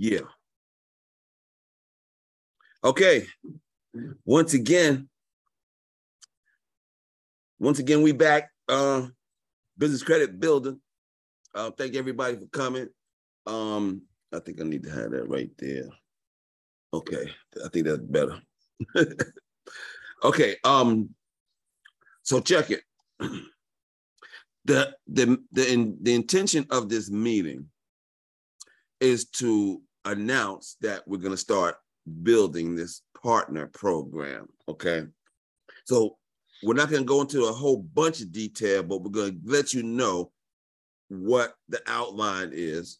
year. Okay, once again, we back. Business Credit Builder. Thank everybody for coming. I think I need to have that right there. Okay, I think that's better. Okay, so check it. The intention of this meeting is to announce that we're going to start building this partner program, okay? So we're not going to go into a whole bunch of detail, but we're going to let you know what the outline is,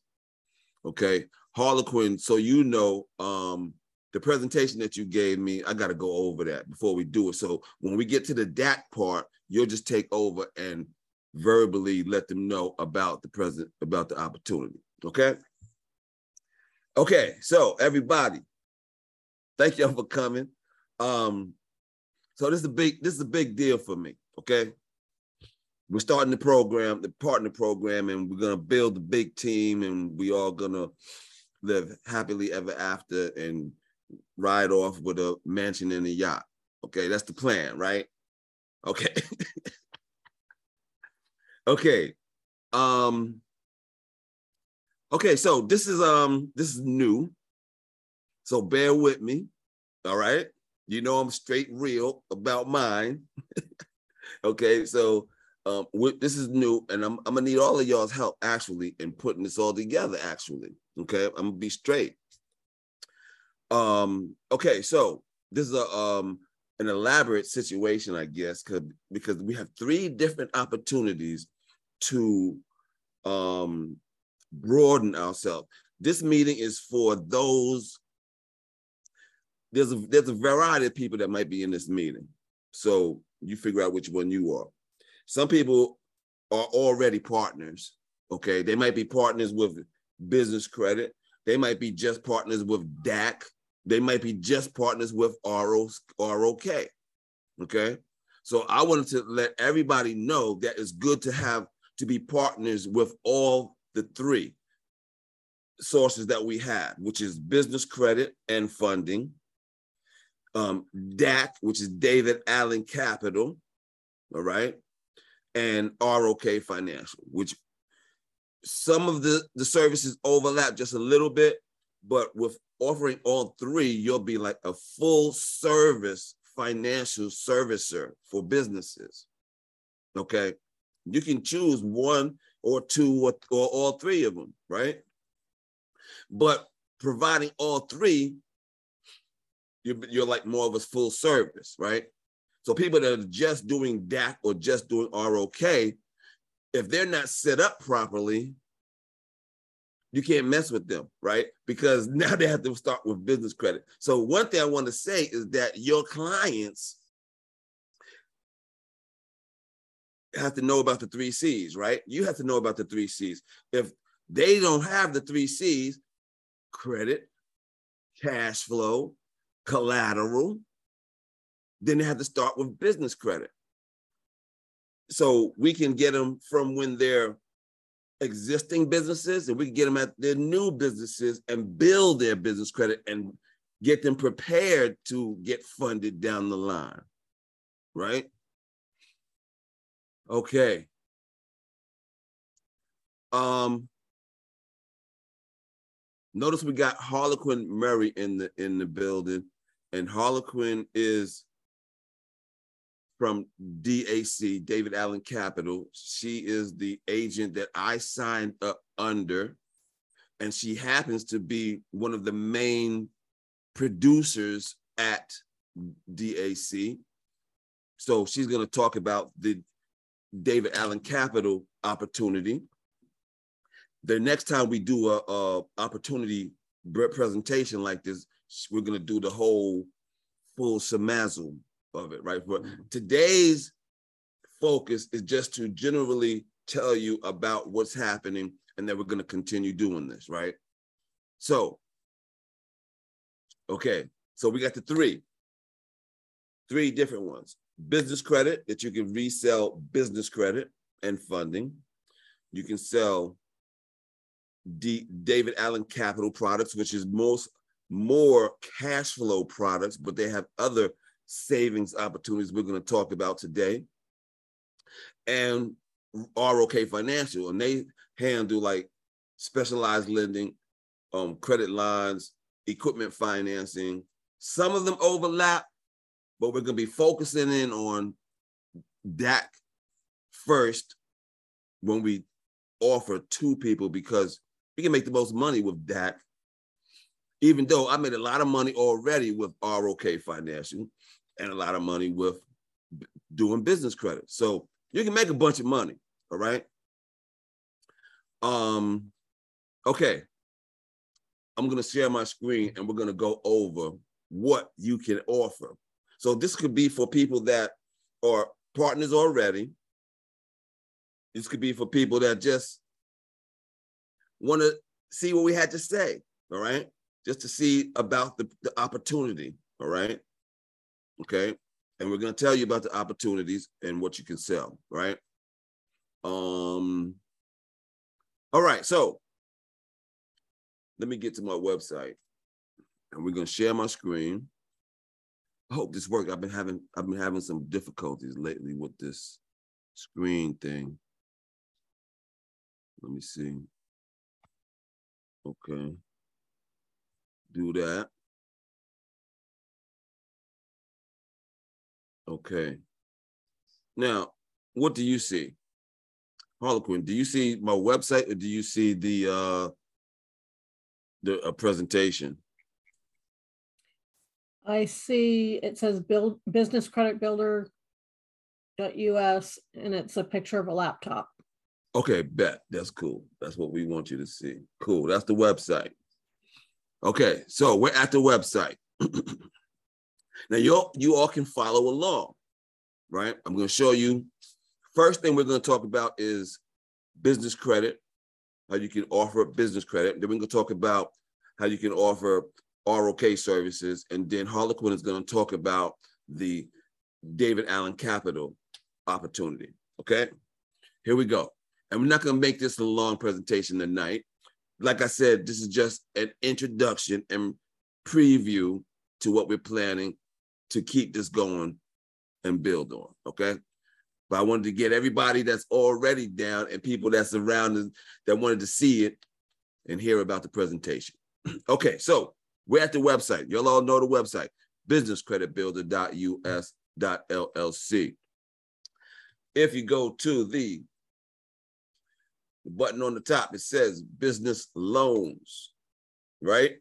okay? Harlequin, so you know, the presentation that you gave me, I got to go over that before we do it. So when we get to the DAT part, you'll just take over and verbally let them know about the present, about the opportunity, okay? Okay, so everybody, thank y'all for coming. So this is a big deal for me, okay? We're starting the program, the partner program, and we're gonna build the big team, and we all gonna live happily ever after and ride off with a mansion and a yacht. Okay, that's the plan, right? Okay. Okay. Okay, so this is new. So bear with me, all right? You know I'm straight real about mine. Okay, so this is new, and I'm gonna need all of y'all's help actually in putting this all together actually, okay? I'm gonna be straight. Okay, so this is an elaborate situation, I guess, because we have three different opportunities to broaden ourselves. This meeting is for those. There's a variety of people that might be in this meeting. So you figure out which one you are. Some people are already partners, okay? They might be partners with Business Credit. They might be just partners with DAC. They might be just partners with ROK, okay? So I wanted to let everybody know that it's good to have, to be partners with all the three sources that we have, which is Business Credit and Funding, DAC, which is David Allen Capital, all right, and ROK Financial, which some of the services overlap just a little bit, but with offering all three, you'll be like a full service financial servicer for businesses, okay? You can choose one or two or all three of them, right? But providing all three, you're like more of a full service, right? So people that are just doing DAC or just doing ROK, if they're not set up properly, you can't mess with them, right? Because now they have to start with Business Credit. So one thing I want to say is that your clients have to know about the three C's, right? You have to know about the three C's. If they don't have the three C's, credit, cash flow, collateral, then they have to start with Business Credit. So we can get them from when they're existing businesses, and we can get them at their new businesses and build their business credit and get them prepared to get funded down the line, right? Okay. Notice we got Harlequin Murray in the building, and Harlequin is from DAC, David Allen Capital. She is the agent that I signed up under, and she happens to be one of the main producers at DAC. So she's going to talk about the David Allen Capital opportunity. The next time we do a opportunity presentation like this, we're going to do the whole full semazzle of it, right? But today's focus is just to generally tell you about what's happening and that we're going to continue doing this, right? So, okay, so we got the three different ones. Business credit, that you can resell business credit and funding. You can sell David Allen Capital products, which is more cash flow products, but they have other savings opportunities we're going to talk about today. And ROK Financial, and they handle like specialized lending, credit lines, equipment financing. Some of them overlap, but we're going to be focusing in on DAC first when we offer to people, because we can make the most money with DAC. Even though I made a lot of money already with ROK Financial and a lot of money with doing business credit. So you can make a bunch of money, all right? Okay, I'm gonna share my screen and we're gonna go over what you can offer. So this could be for people that are partners already. This could be for people that just wanna see what we had to say, all right? Just to see about the opportunity, all right? Okay, and we're gonna tell you about the opportunities and what you can sell, right? All right, so let me get to my website and we're gonna share my screen. I hope this worked. I've been having some difficulties lately with this screen thing. Let me see. Okay. Do that. Okay. Now, what do you see? Harlequin, do you see my website or do you see the presentation? I see it says BusinessCreditBuilder.US and it's a picture of a laptop. Okay, bet. That's cool. That's what we want you to see. Cool. That's the website. Okay, so we're at the website. Now, you all can follow along, right? I'm going to show you. First thing we're going to talk about is business credit, how you can offer business credit. Then we're going to talk about how you can offer ROK services. And then Harlequin is going to talk about the David Allen Capital opportunity, okay? Here we go. And we're not going to make this a long presentation tonight. Like I said, this is just an introduction and preview to what we're planning to keep this going and build on, okay? But I wanted to get everybody that's already down and people that's around that wanted to see it and hear about the presentation. Okay, so we're at the website. Y'all all know the website, businesscreditbuilder.us.llc. If you go to the button on the top, it says business loans, right?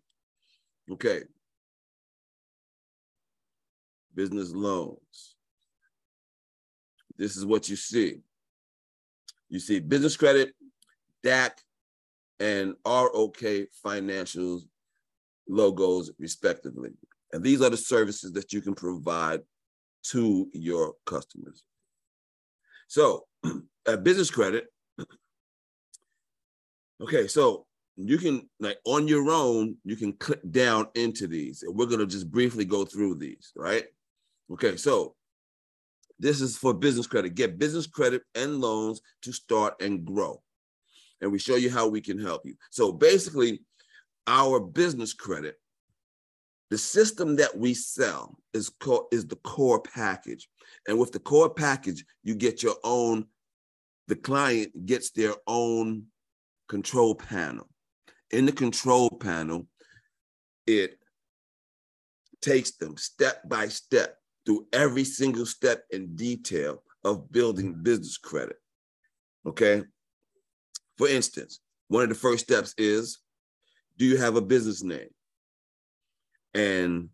Okay. Business loans. This is what you see. You see business credit, DAC, and ROK Financial logos, respectively. And these are the services that you can provide to your customers. So at business credit, okay, so you can, like on your own, you can click down into these. And we're gonna just briefly go through these, right? Okay, so this is for business credit. Get business credit and loans to start and grow. And we show you how we can help you. So basically, our business credit, the system that we sell is the core package. And with the core package, you get your own, the client gets their own control panel. In the control panel, it takes them step by step through every single step in detail of building business credit, okay? For instance, one of the first steps is, do you have a business name? And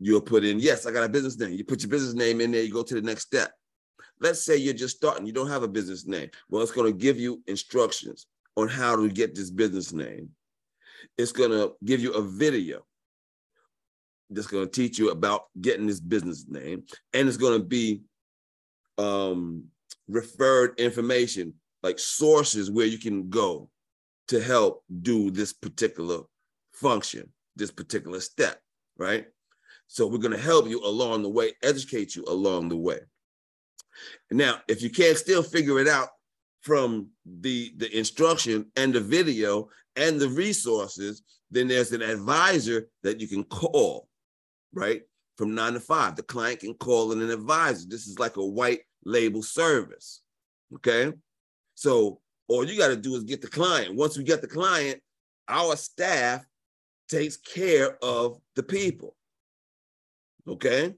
you'll put in, yes, I got a business name. You put your business name in there, you go to the next step. Let's say you're just starting, you don't have a business name. Well, it's gonna give you instructions on how to get this business name. It's gonna give you a video that's gonna teach you about getting this business name, and it's gonna be referred information, like sources where you can go to help do this particular function, this particular step, right? So we're gonna help you along the way, educate you along the way. Now, if you can't still figure it out from the instruction and the video and the resources, then there's an advisor that you can call, right? From 9 to 5, the client can call in an advisor. This is like a white label service, okay? So all you gotta do is get the client. Once we get the client, our staff takes care of the people, okay?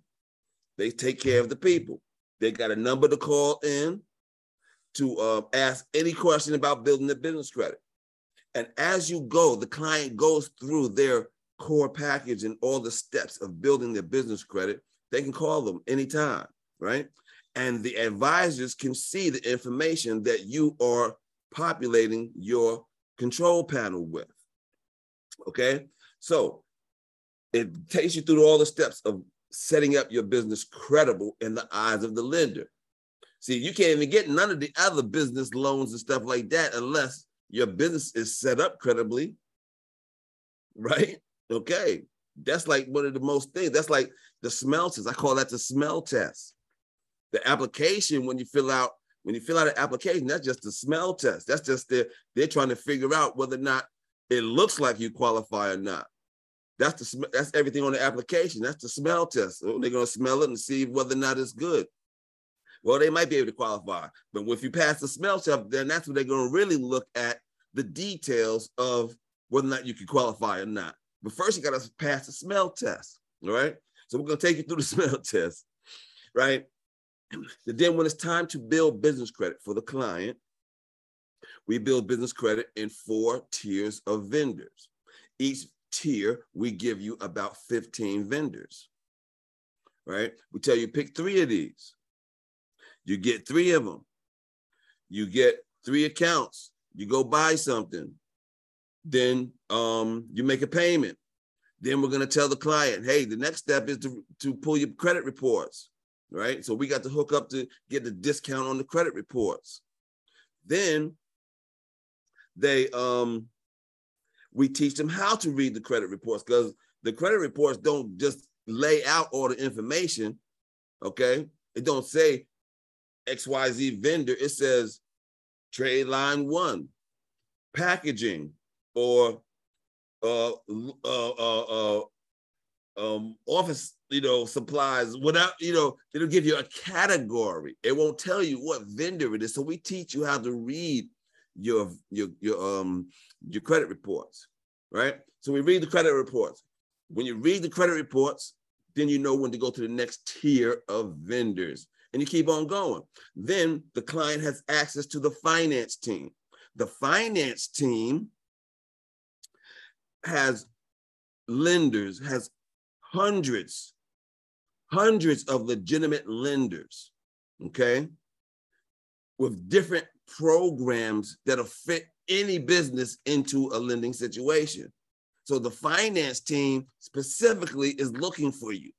They take care of the people. They got a number to call in to ask any question about building their business credit. And as you go, the client goes through their core package and all the steps of building their business credit. They can call them anytime, right? And the advisors can see the information that you are populating your control panel with, okay? So it takes you through all the steps of setting up your business credible in the eyes of the lender. See, you can't even get none of the other business loans and stuff like that unless your business is set up credibly, right? Okay, that's like one of the most things. That's like the smell test. I call that the smell test. The application, when you fill out an application, that's just the smell test. That's just they're trying to figure out whether or not it looks like you qualify or not. That's everything on the application. That's the smell test. So they're gonna smell it and see whether or not it's good. Well, they might be able to qualify, but if you pass the smell test, then that's when they're gonna really look at the details of whether or not you can qualify or not. But first, you got to pass the smell test, all right? So we're going to take you through the smell test, right? And then when it's time to build business credit for the client, we build business credit in 4 tiers of vendors. Each tier, we give you about 15 vendors, right? We tell you pick 3 of these. You get 3 of them. You get 3 accounts. You go buy something. Then you make a payment. Then we're gonna tell the client, hey, the next step is to pull your credit reports, right? So we got to hook up to get the discount on the credit reports. Then we teach them how to read the credit reports, because the credit reports don't just lay out all the information, okay? It don't say XYZ vendor, it says trade line 1, packaging, or office, supplies, without, it'll give you a category. It won't tell you what vendor it is. So we teach you how to read your credit reports, right? So we read the credit reports. When you read the credit reports, then you know when to go to the next tier of vendors, and you keep on going. Then the client has access to the finance team. The finance team has lenders, has hundreds of legitimate lenders, okay? With different programs that'll fit any business into a lending situation. So the finance team specifically is looking for you,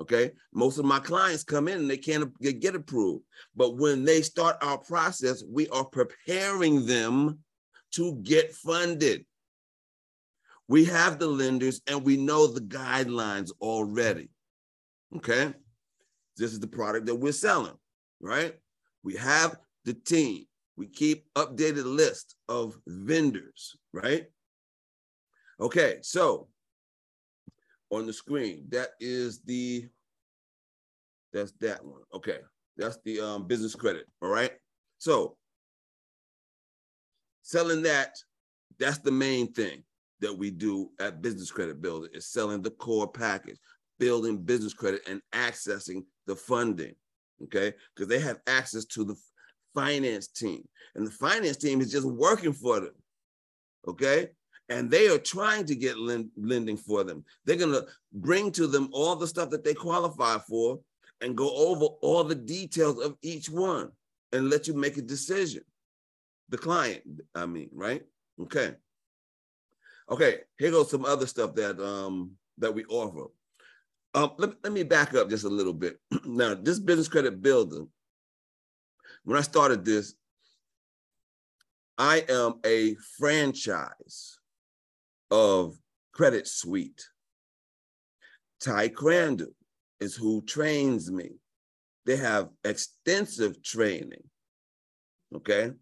okay? Most of my clients come in and they can't get approved, but when they start our process, we are preparing them to get funded. We have the lenders and we know the guidelines already, okay? This is the product that we're selling, right? We have the team. We keep updated list of vendors, right? Okay, so on the screen, that's that one, okay. That's the business credit, all right? So selling that's the main thing that we do at Business Credit Builder, is selling the core package, building business credit and accessing the funding, okay? Because they have access to the finance team, and the finance team is just working for them, okay? And they are trying to get lending for them. They're gonna bring to them all the stuff that they qualify for and go over all the details of each one and let you make a decision. The client, I mean, right? Okay. Okay, here goes some other stuff that that we offer. Let me back up just a little bit. Now, this Business Credit Builder, when I started this, I am a franchise of Credit Suite. Ty Crandall is who trains me. They have extensive training, okay?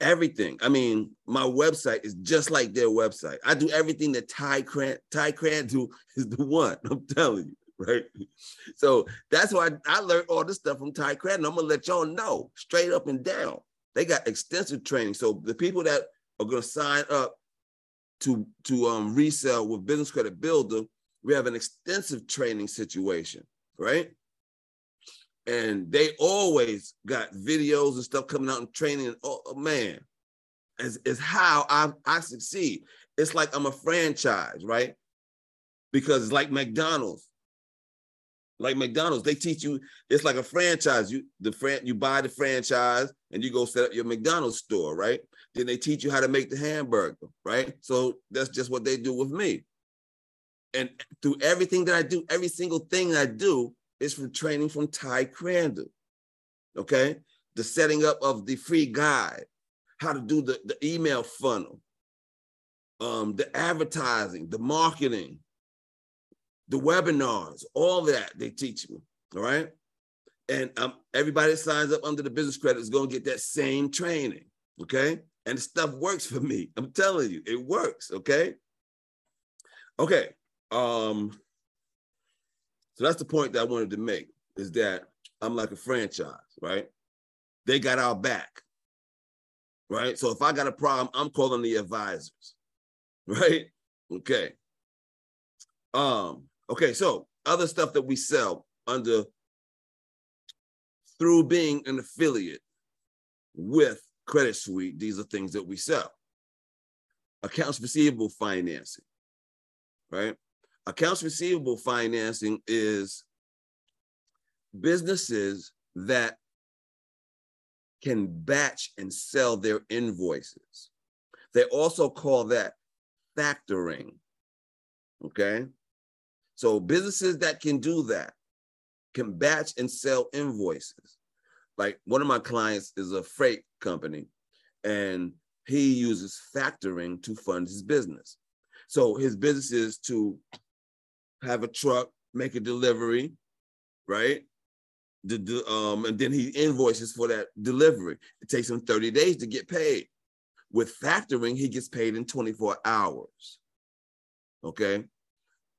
Everything. I mean, my website is just like their website. I do everything that Ty Crandall is the one, I'm telling you, right? So that's why I learned all this stuff from Ty Crandall. I'm going to let y'all know straight up and down. They got extensive training. So the people that are going to sign up to resell with Business Credit Builder, we have an extensive training situation, right? And they always got videos and stuff coming out and training. Oh man, it's how I succeed. It's like I'm a franchise, right? Because it's like McDonald's. Like McDonald's, they teach you, it's like a franchise. You buy the franchise and you go set up your McDonald's store, right? Then they teach you how to make the hamburger, right? So that's just what they do with me. And through everything that I do, every single thing I do, it's from training from Ty Crandall, okay? The setting up of the free guide, how to do the email funnel, the advertising, the marketing, the webinars, all that they teach me, all right? And everybody that signs up under the business credit is gonna get that same training, okay? And the stuff works for me. I'm telling you, it works, okay? Okay. So that's the point that I wanted to make, is that I'm like a franchise, right? They got our back, right? So if I got a problem, I'm calling the advisors, right? Okay. Okay, so other stuff that we sell under, through being an affiliate with Credit Suite, these are things that we sell. Accounts receivable financing, right? Accounts receivable financing is businesses that can batch and sell their invoices. They also call that factoring, okay? So businesses that can do that can batch and sell invoices. Like one of my clients is a freight company and he uses factoring to fund his business. So his business is to have a truck, make a delivery, right? And then he invoices for that delivery. It takes him 30 days to get paid. With factoring, he gets paid in 24 hours, okay?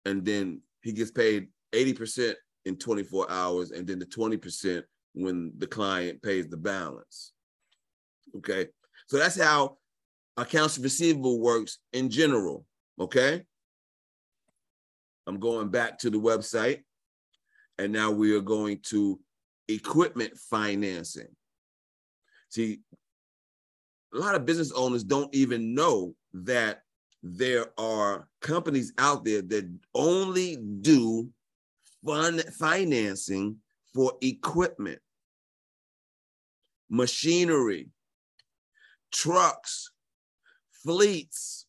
And then he gets paid 80% in 24 hours, and then the 20% when the client pays the balance, okay? So that's how accounts receivable works in general, okay? I'm going back to the website, and now we are going to equipment financing. See, a lot of business owners don't even know that there are companies out there that only do financing for equipment, machinery, trucks, fleets.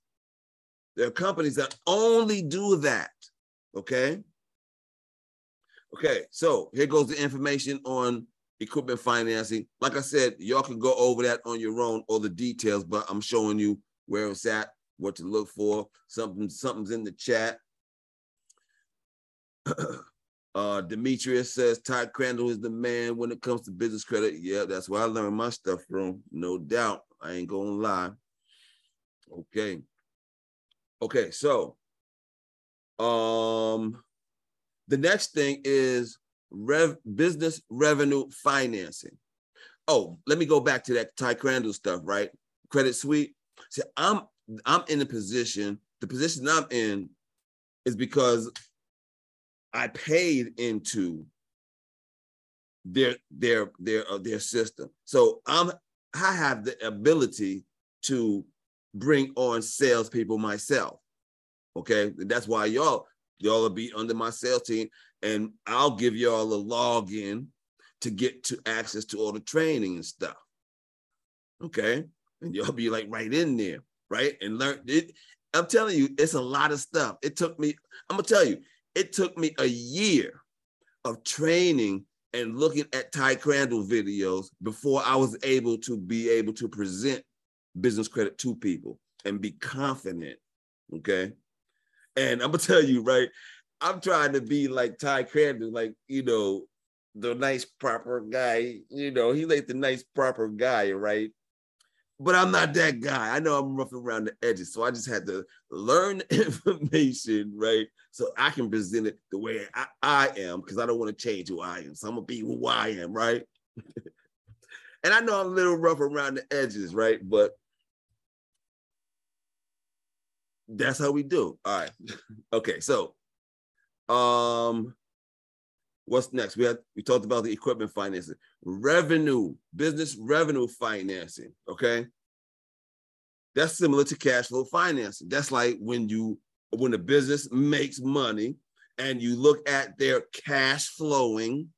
There are companies that only do that. Okay. Okay. So here goes the information on equipment financing. Like I said, y'all can go over that on your own, all the details, but I'm showing you where it's at, what to look for. Something's in the chat. Demetrius says, Ty Crandall is the man when it comes to business credit. Yeah, that's where I learned my stuff from. No doubt. I ain't gonna lie. Okay. Okay. So, the next thing is business revenue financing. Oh, let me go back to that Ty Crandall stuff, right? Credit Suite. See, I'm in the position I'm in is because I paid into their system. So I have the ability to bring on salespeople myself. Okay, that's why y'all will be under my sales team, and I'll give y'all a login to get to access to all the training and stuff. Okay, and y'all be like right in there, right, and learn it. I'm telling you, it's a lot of stuff. It took me a year of training and looking at Ty Crandall videos before I was able to present business credit to people and be confident. Okay. And I'm gonna tell you, right, I'm trying to be like Ty Crandall, like, you know, the nice proper guy, you know, he like the nice proper guy, right? but I'm not that guy. I know I'm rough around the edges. So I just had to learn information, right? So I can present it the way I am, because I don't want to change who I am. So I'm going to be who I am, right? And I know I'm a little rough around the edges, right? But that's how we do. All right. Okay, so what's next? We talked about the equipment financing. Revenue, business revenue financing, okay? That's similar to cash flow financing. That's like when a business makes money and you look at their cash flowing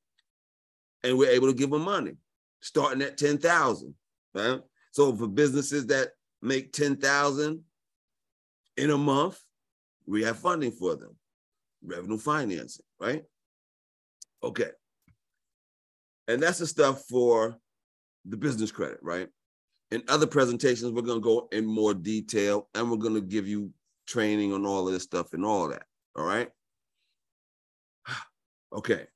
and we're able to give them money, starting at $10,000, right? So for businesses that make $10,000 in a month, we have funding for them. Revenue financing, right? Okay. And that's the stuff for the business credit, right? In other presentations, we're going to go in more detail and we're going to give you training on all of this stuff and all that, all right? Okay.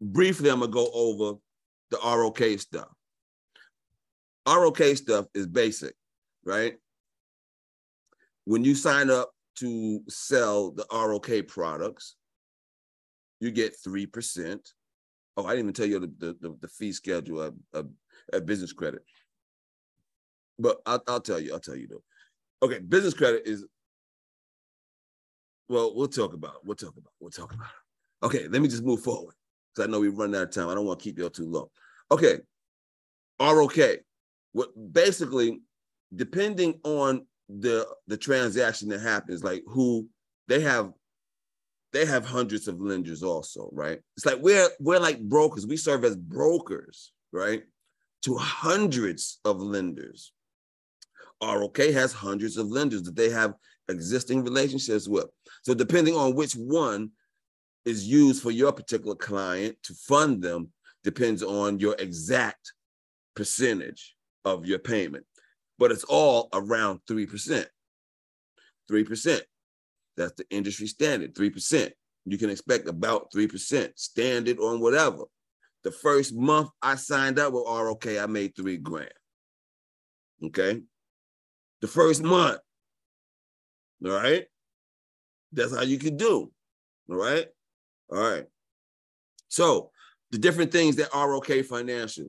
Briefly, I'm going to go over the ROK stuff. ROK stuff is basic, right? When you sign up to sell the ROK products, you get 3%. Oh, I didn't even tell you the fee schedule of business credit. But I'll tell you though. Okay, business credit is, well, we'll talk about it. Okay, let me just move forward, because I know we've run out of time. I don't want to keep y'all too long. Okay, ROK. What basically, depending on the transaction that happens, like who they have hundreds of lenders also, right? It's like we're like brokers. We serve as brokers, right, to hundreds of lenders. ROK has hundreds of lenders that they have existing relationships with. So depending on which one is used for your particular client to fund them depends on your exact percentage of your payment. But it's all around 3%. 3%. That's the industry standard, 3%. You can expect about 3%, standard on whatever. The first month I signed up with ROK, I made $3,000. Okay? The first month, all right? That's how you can do, all right? All right. So the different things that ROK Financial,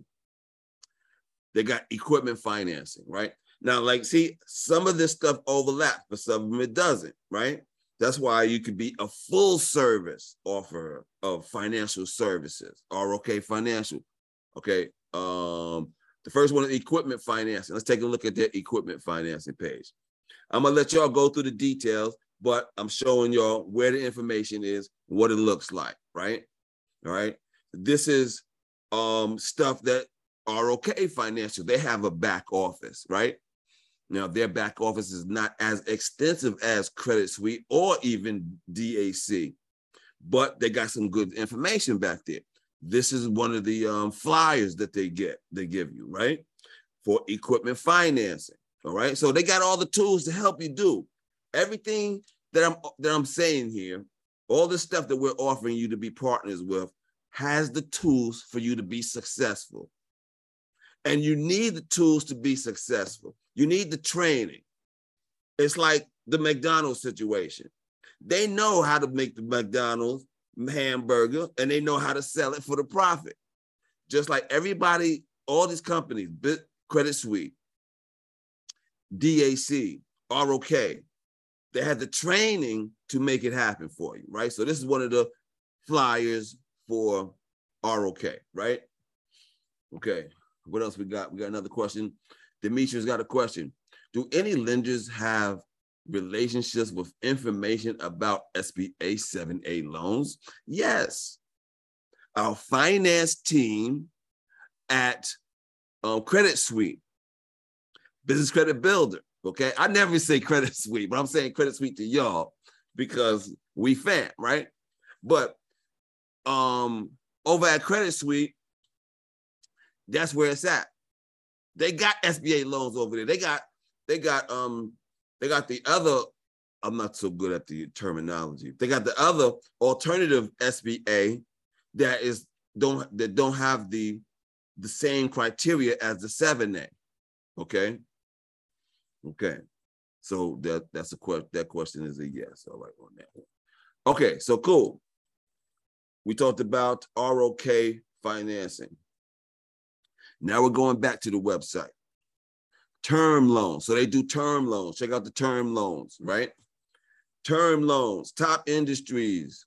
they got equipment financing, right? Now, like, see, some of this stuff overlaps, but some of them it doesn't, right? That's why you could be a full service offerer of financial services, ROK Financial, okay? The first one is equipment financing. Let's take a look at their equipment financing page. I'm gonna let y'all go through the details, but I'm showing y'all where the information is, what it looks like, right? All right, this is stuff that ROK Financial, they have a back office, right? Now, their back office is not as extensive as Credit Suite or even DAC, but they got some good information back there. This is one of the flyers that they give you, right? For equipment financing, all right? So they got all the tools to help you do everything that I'm saying here. All the stuff that we're offering you to be partners with has the tools for you to be successful. And you need the tools to be successful. You need the training. It's like the McDonald's situation. They know how to make the McDonald's hamburger, and they know how to sell it for the profit. Just like everybody, all these companies, Credit Suite, DAC, ROK, they had the training to make it happen for you, right? So this is one of the flyers for ROK, right? Okay. What else we got? We got another question. Demetrius got a question. Do any lenders have relationships with information about SBA 7A loans? Yes. Our finance team at Credit Suite, Business Credit Builder, okay? I never say Credit Suite, but I'm saying Credit Suite to y'all because we fam, right? But over at Credit Suite, that's where it's at. They got SBA loans over there. They got the other, I'm not so good at the terminology. They got the other alternative SBA that don't have the the same criteria as the 7A. Okay. Okay. So that's a question. That question is a yes. All right on that one. Okay. So cool. We talked about ROK financing. Now we're going back to the website. Term loans. So they do term loans. Check out the term loans, right? Term loans, top industries.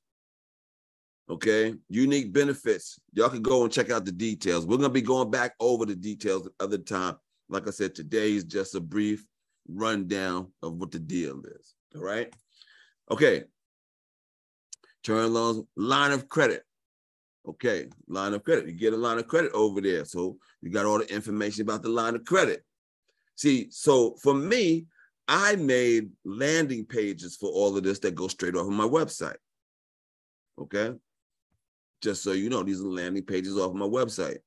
Okay, unique benefits. Y'all can go and check out the details. We're going to be going back over the details another time. Like I said, today is just a brief rundown of what the deal is. All right. Okay. Term loans, line of credit. Okay, line of credit. You get a line of credit over there. So you got all the information about the line of credit. See, so for me, I made landing pages for all of this that go straight off of my website. Okay. Just so you know, these are landing pages off my website.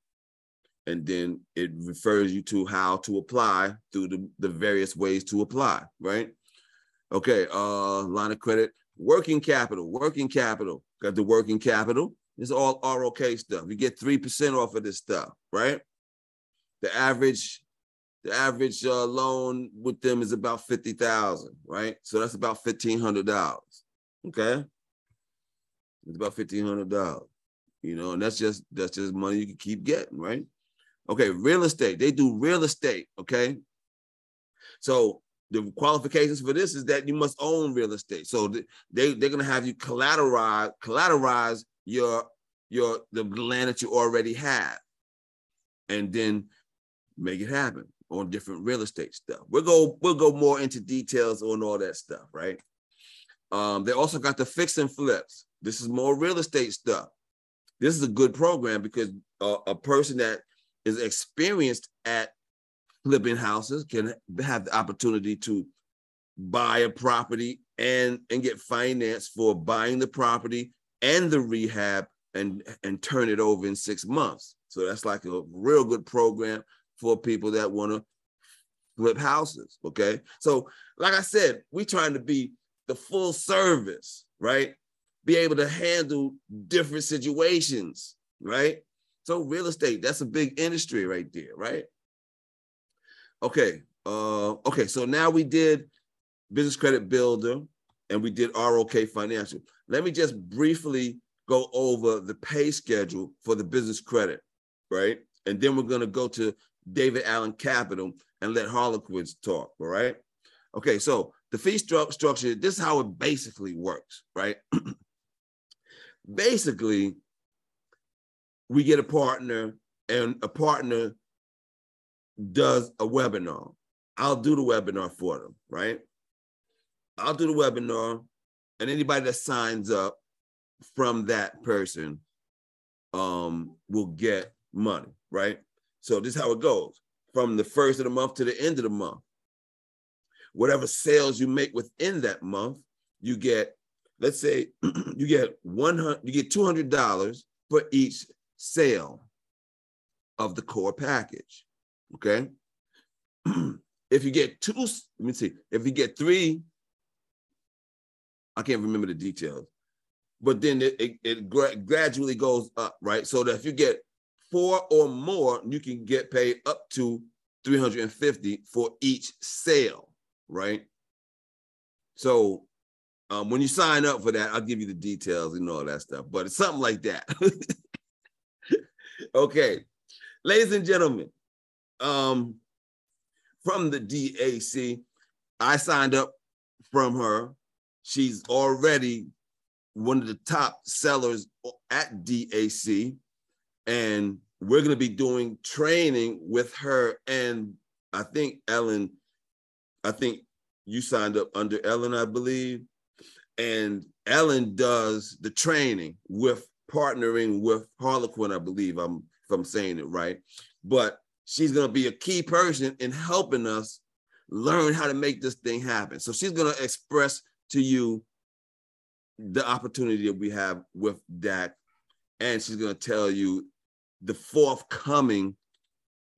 And then it refers you to how to apply through the various ways to apply, right? Okay, line of credit, working capital, got the working capital. It's all ROK stuff. You get 3% off of this stuff, right? The average loan with them is about $50,000, right? So that's about $1,500, okay? It's about $1,500, you know, and that's just money you can keep getting, right? Okay, real estate. They do real estate, okay? So the qualifications for this is that you must own real estate. So they're going to have you collateralize the land that you already have and then make it happen on different real estate stuff. We'll go more into details on all that stuff, right? They also got the fix and flips. This is more real estate stuff. This is a good program because a person that is experienced at flipping houses can have the opportunity to buy a property and get finance for buying the property and the rehab and turn it over in 6 months. So that's like a real good program for people that want to flip houses, okay? So like I said, we're trying to be the full service, right? Be able to handle different situations, right? So real estate, that's a big industry right there, right? Okay, okay. So now we did Business Credit Builder and we did ROK Financial. Let me just briefly go over the pay schedule for the business credit, right? And then we're gonna go to David Allen Capital and let Harlequin talk, all right? Okay, so the fee structure, this is how it basically works, right? Basically, we get a partner and a partner does a webinar. I'll do the webinar for them, right? I'll do the webinar and anybody that signs up from that person will get money, right? So this is how it goes. From the first of the month to the end of the month, whatever sales you make within that month, you get, let's say you get $200 for each sale of the core package, okay? If you get three, I can't remember the details, but then it gradually goes up, right? So that if you get four or more, you can get paid up to $350 for each sale, right? So when you sign up for that, I'll give you the details and all that stuff, but it's something like that. Okay, ladies and gentlemen, from the DAC, I signed up from her. She's already one of the top sellers at DAC, and we're going to be doing training with her. And I think Ellen, I think you signed up under Ellen, I believe. And Ellen does the training with partnering with Harlequin, I believe, if I'm saying it right. But she's going to be a key person in helping us learn how to make this thing happen. So she's going to express to you the opportunity that we have with that. And she's going to tell you the forthcoming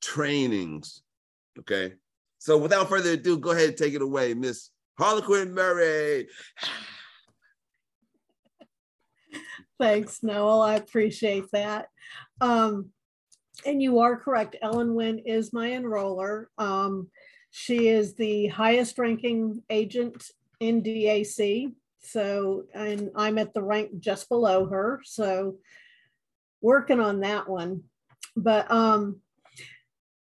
trainings, okay? So without further ado, go ahead and take it away, Miss Harlequin Murray. Thanks, Noel. I appreciate that. and you are correct. Ellen Wynn is my enroller. She is the highest ranking agent in DAC. So, and I'm at the rank just below her. So working on that one. But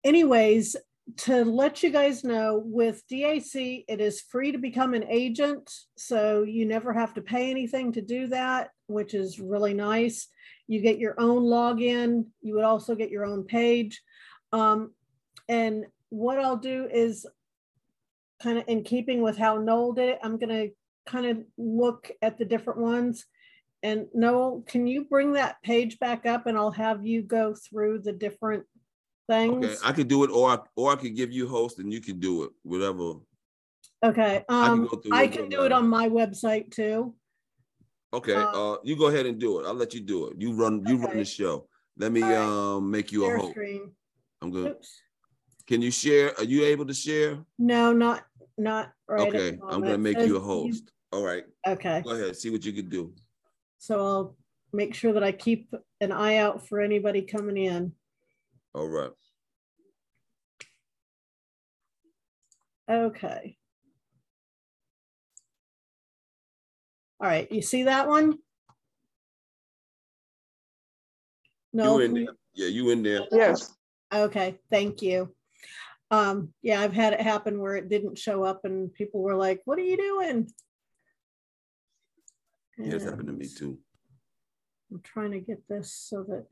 anyways, to let you guys know, with DAC, it is free to become an agent. So you never have to pay anything to do that, which is really nice. You get your own login. You would also get your own page. And what I'll do is kind of in keeping with how Noel did it, I'm going to kind of look at the different ones. And Noel, can you bring that page back up and I'll have you go through the different things? Okay, I could do it, or I could give you host and you can do it, whatever. Okay, I can do it on my website too. Okay, you go ahead and do it. I'll let you do it. You run the show. Let me make you share a host. Screen. I'm good. Oops. Can you share? Are you able to share? No, not right. Okay, I'm gonna make you a host. All right. Okay. Go ahead. See what you can do. So I'll make sure that I keep an eye out for anybody coming in. All right. Okay. All right. You see that one? No. You in there. Yeah, you in there. Yes. Okay. Thank you. Yeah, I've had it happen where it didn't show up and people were like, what are you doing? Yeah, it's happened to me too. I'm trying to get this so that.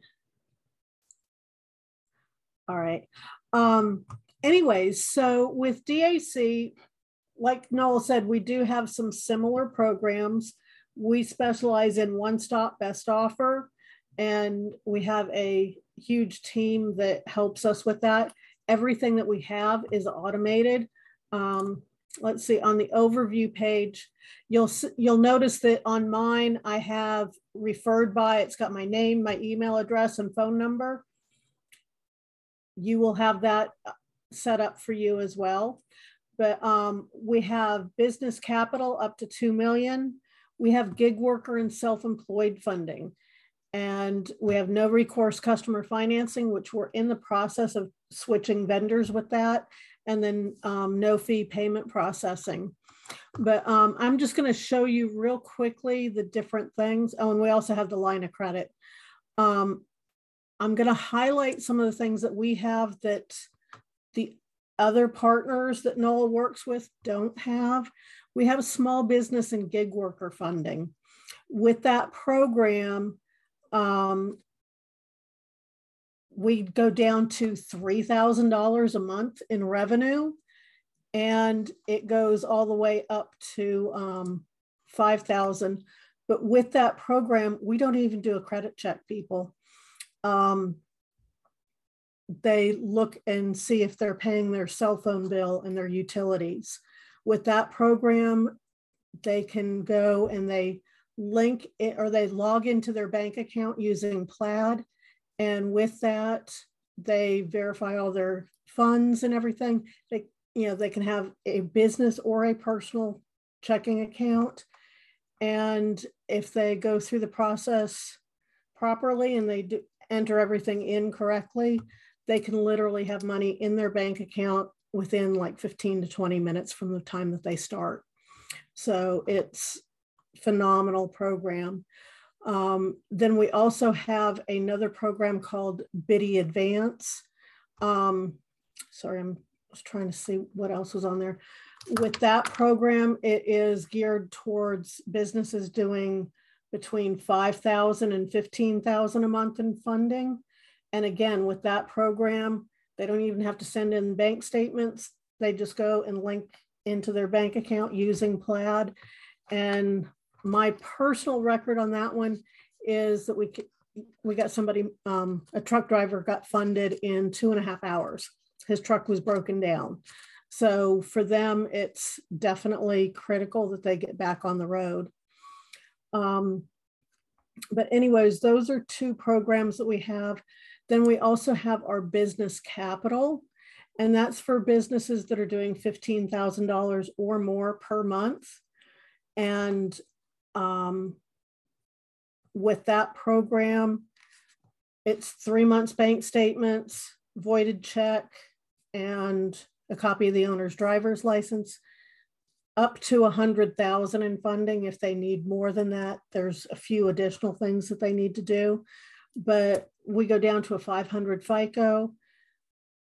All right. Anyways, so with DAC, like Noel said, we do have some similar programs. We specialize in one-stop best offer, and we have a huge team that helps us with that. Everything that we have is automated. Let's see, on the overview page, you'll notice that on mine, I have referred by. It's got my name, my email address, and phone number. You will have that set up for you as well. But we have business capital up to 2 million. We have gig worker and self-employed funding. And we have no recourse customer financing, which we're in the process of switching vendors with that. And then no fee payment processing. But I'm just going to show you real quickly the different things. Oh, and we also have the line of credit. I'm going to highlight some of the things that we have that the other partners that Noel works with don't have. We have small business and gig worker funding. With that program, we go down to $3,000 a month in revenue, and it goes all the way up to $5,000. But with that program, we don't even do a credit check, people. They look and see if they're paying their cell phone bill and their utilities. With that program, they can go and they link it, or they log into their bank account using Plaid. And with that, they verify all their funds and everything. They, you know, they can have a business or a personal checking account. And if they go through the process properly and they do enter everything in correctly, they can literally have money in their bank account within like 15 to 20 minutes from the time that they start. So it's a phenomenal program. Then we also have another program called Biddy Advance. Sorry, I was trying to see what else was on there. With that program, it is geared towards businesses doing between $5,000 and $15,000 a month in funding. And again, with that program, they don't even have to send in bank statements. They just go and link into their bank account using Plaid. And my personal record on that one is that we got somebody, a truck driver got funded in 2.5 hours. His truck was broken down. So for them, it's definitely critical that they get back on the road. But anyways, those are two programs that we have. Then we also have our business capital, and that's for businesses that are doing $15,000 or more per month. And with that program, It's 3 months bank statements, voided check, and a copy of the owner's driver's license, up to $100,000 in funding. If they need more than that, there's a few additional things that they need to do, but we go down to a 500 FICO,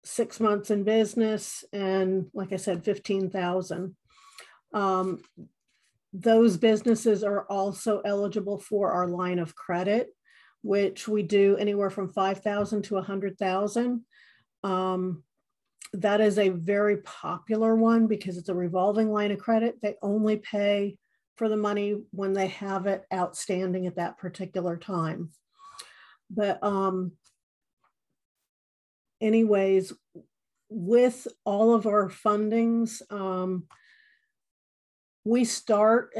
6 months in business, and like I said, $15,000. Those businesses are also eligible for our line of credit, which we do anywhere from $5,000 to $100,000. That is a very popular one because it's a revolving line of credit. They only pay for the money when they have it outstanding at that particular time. But anyways, with all of our fundings, we start,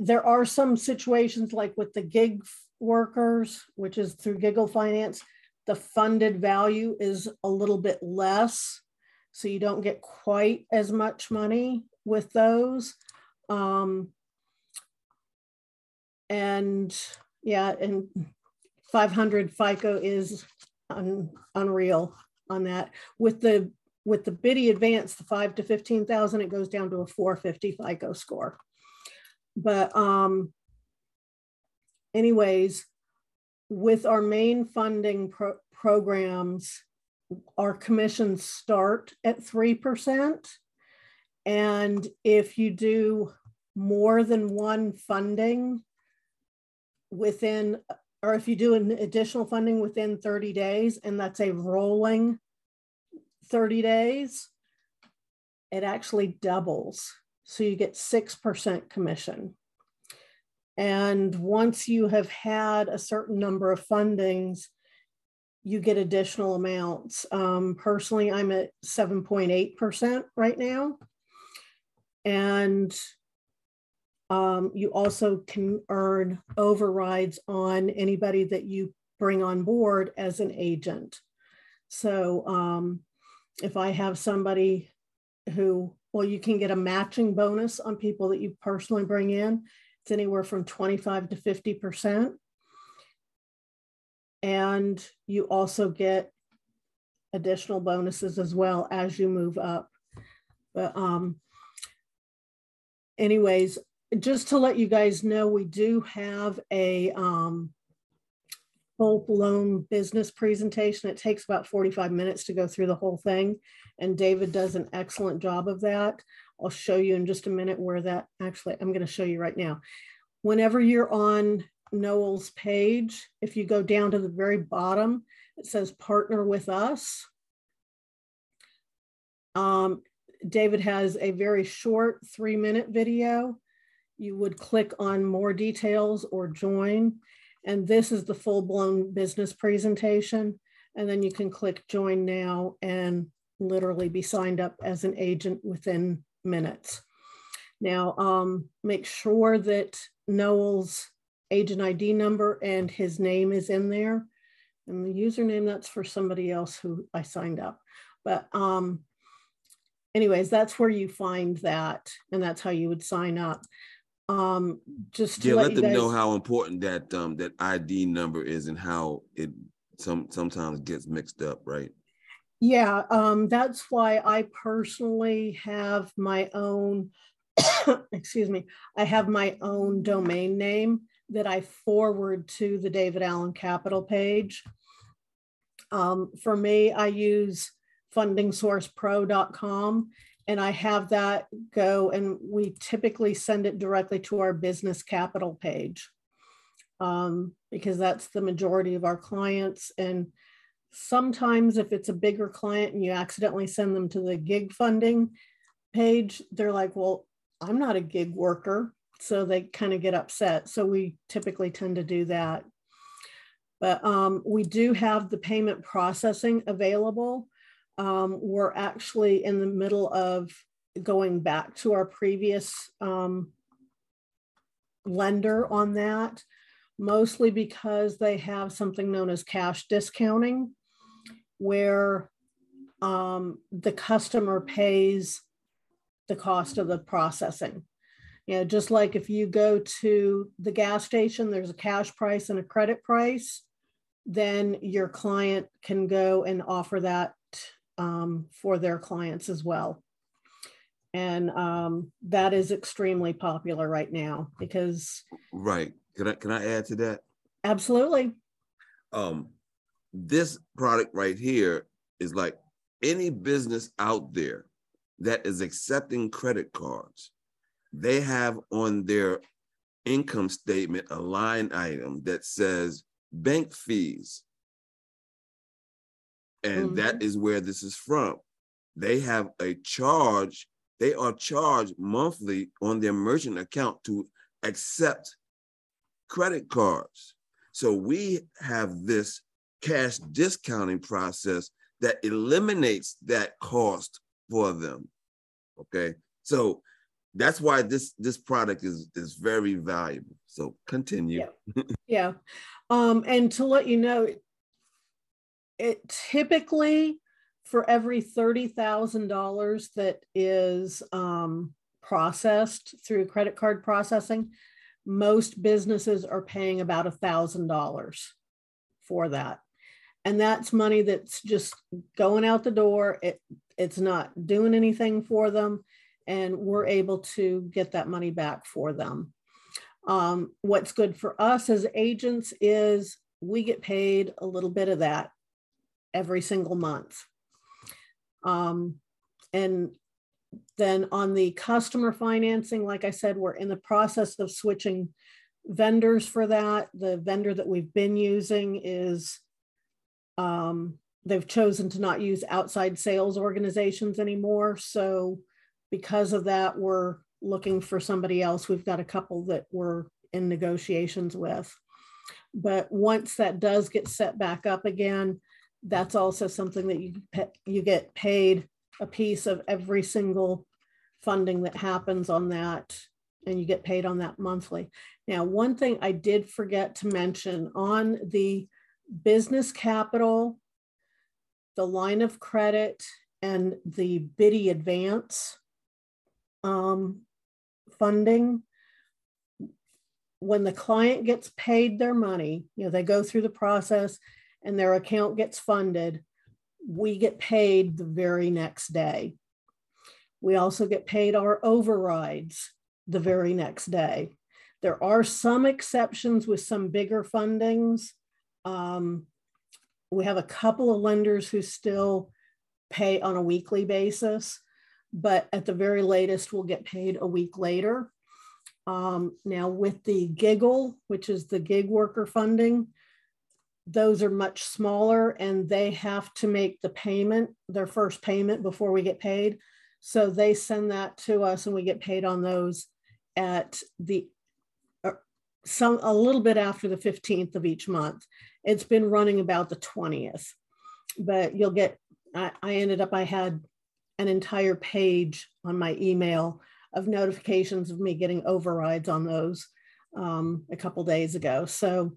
there are some situations like with the gig workers, which is through Giggle Finance, the funded value is a little bit less. So you don't get quite as much money with those. And yeah, and 500 FICO is unreal on that. With the Biddy Advance, the 5 to 15,000, it goes down to a 450 FICO score. But anyways, with our main funding programs, our commissions start at 3%. And if you do more than one funding within, or if you do an additional funding within 30 days, and that's a rolling 30 days, it actually doubles. So you get 6% commission. And once you have had a certain number of fundings, you get additional amounts. Personally, I'm at 7.8% right now. And you also can earn overrides on anybody that you bring on board as an agent. So if I have somebody who, well, you can get a matching bonus on people that you personally bring in. It's anywhere from 25 to 50%. And you also get additional bonuses as well as you move up. But anyways, just to let you guys know, we do have a full-blown business presentation. It takes about 45 minutes to go through the whole thing. And David does an excellent job of that. I'll show you in just a minute where that actually, I'm going to show you right now. Whenever you're on Noel's page, if you go down to the very bottom, it says partner with us. David has a very short 3-minute video. You would click on more details or join. And this is the full-blown business presentation. And then you can click join now and literally be signed up as an agent within minutes. Now, make sure that Noel's agent ID number and his name is in there. And the username, that's for somebody else who I signed up. But anyways, that's where you find that. And that's how you would sign up. Just to let them know how important that that ID number is and how it sometimes gets mixed up, right? Yeah, that's why I personally have my own, excuse me, I have my own domain name that I forward to the David Allen Capital page. For me, I use fundingsourcepro.com, and I have that go, and we typically send it directly to our business capital page because that's the majority of our clients. And sometimes if it's a bigger client and you accidentally send them to the gig funding page, they're like, well, I'm not a gig worker. So they kind of get upset. So we typically tend to do that. But we do have the payment processing available. We're actually in the middle of going back to our previous lender on that, mostly because they have something known as cash discounting, where the customer pays the cost of the processing. You know, just like if you go to the gas station, there's a cash price and a credit price. then your client can go and offer that for their clients as well. And that is extremely popular right now because— Right. Can I add to that? Absolutely. This product right here is like any business out there that is accepting credit cards. They have on their income statement a line item that says bank fees. And that is where this is from. They have a charge. They are charged monthly on their merchant account to accept credit cards. So we have this cash discounting process that eliminates that cost for them. Okay. So that's why this product is very valuable. So continue. Yeah. Yeah. And to let you know, it typically for every $30,000 that is processed through credit card processing, most businesses are paying about $1,000 for that. And that's money that's just going out the door. It's not doing anything for them. And we're able to get that money back for them. What's good for us as agents is we get paid a little bit of that every single month. And then on the customer financing, like I said, we're in the process of switching vendors for that. The vendor that we've been using is, they've chosen to not use outside sales organizations anymore. So because of that, we're looking for somebody else. We've got a couple that we're in negotiations with. But once that does get set back up again, that's also something that you get paid a piece of every single funding that happens on that, and you get paid on that monthly. Now, one thing I did forget to mention on the business capital, the line of credit, and the Biddy Advance funding, when the client gets paid their money, you know, they go through the process and their account gets funded, we get paid the very next day. We also get paid our overrides the very next day. There are some exceptions with some bigger fundings. We have a couple of lenders who still pay on a weekly basis, but at the very latest, we'll get paid a week later. Now with the Giggle, which is the gig worker funding, those are much smaller and they have to make the payment, their first payment before we get paid. So they send that to us and we get paid on those at a little bit after the 15th of each month. It's been running about the 20th, but you'll get, I had an entire page on my email of notifications of me getting overrides on those a couple days ago. So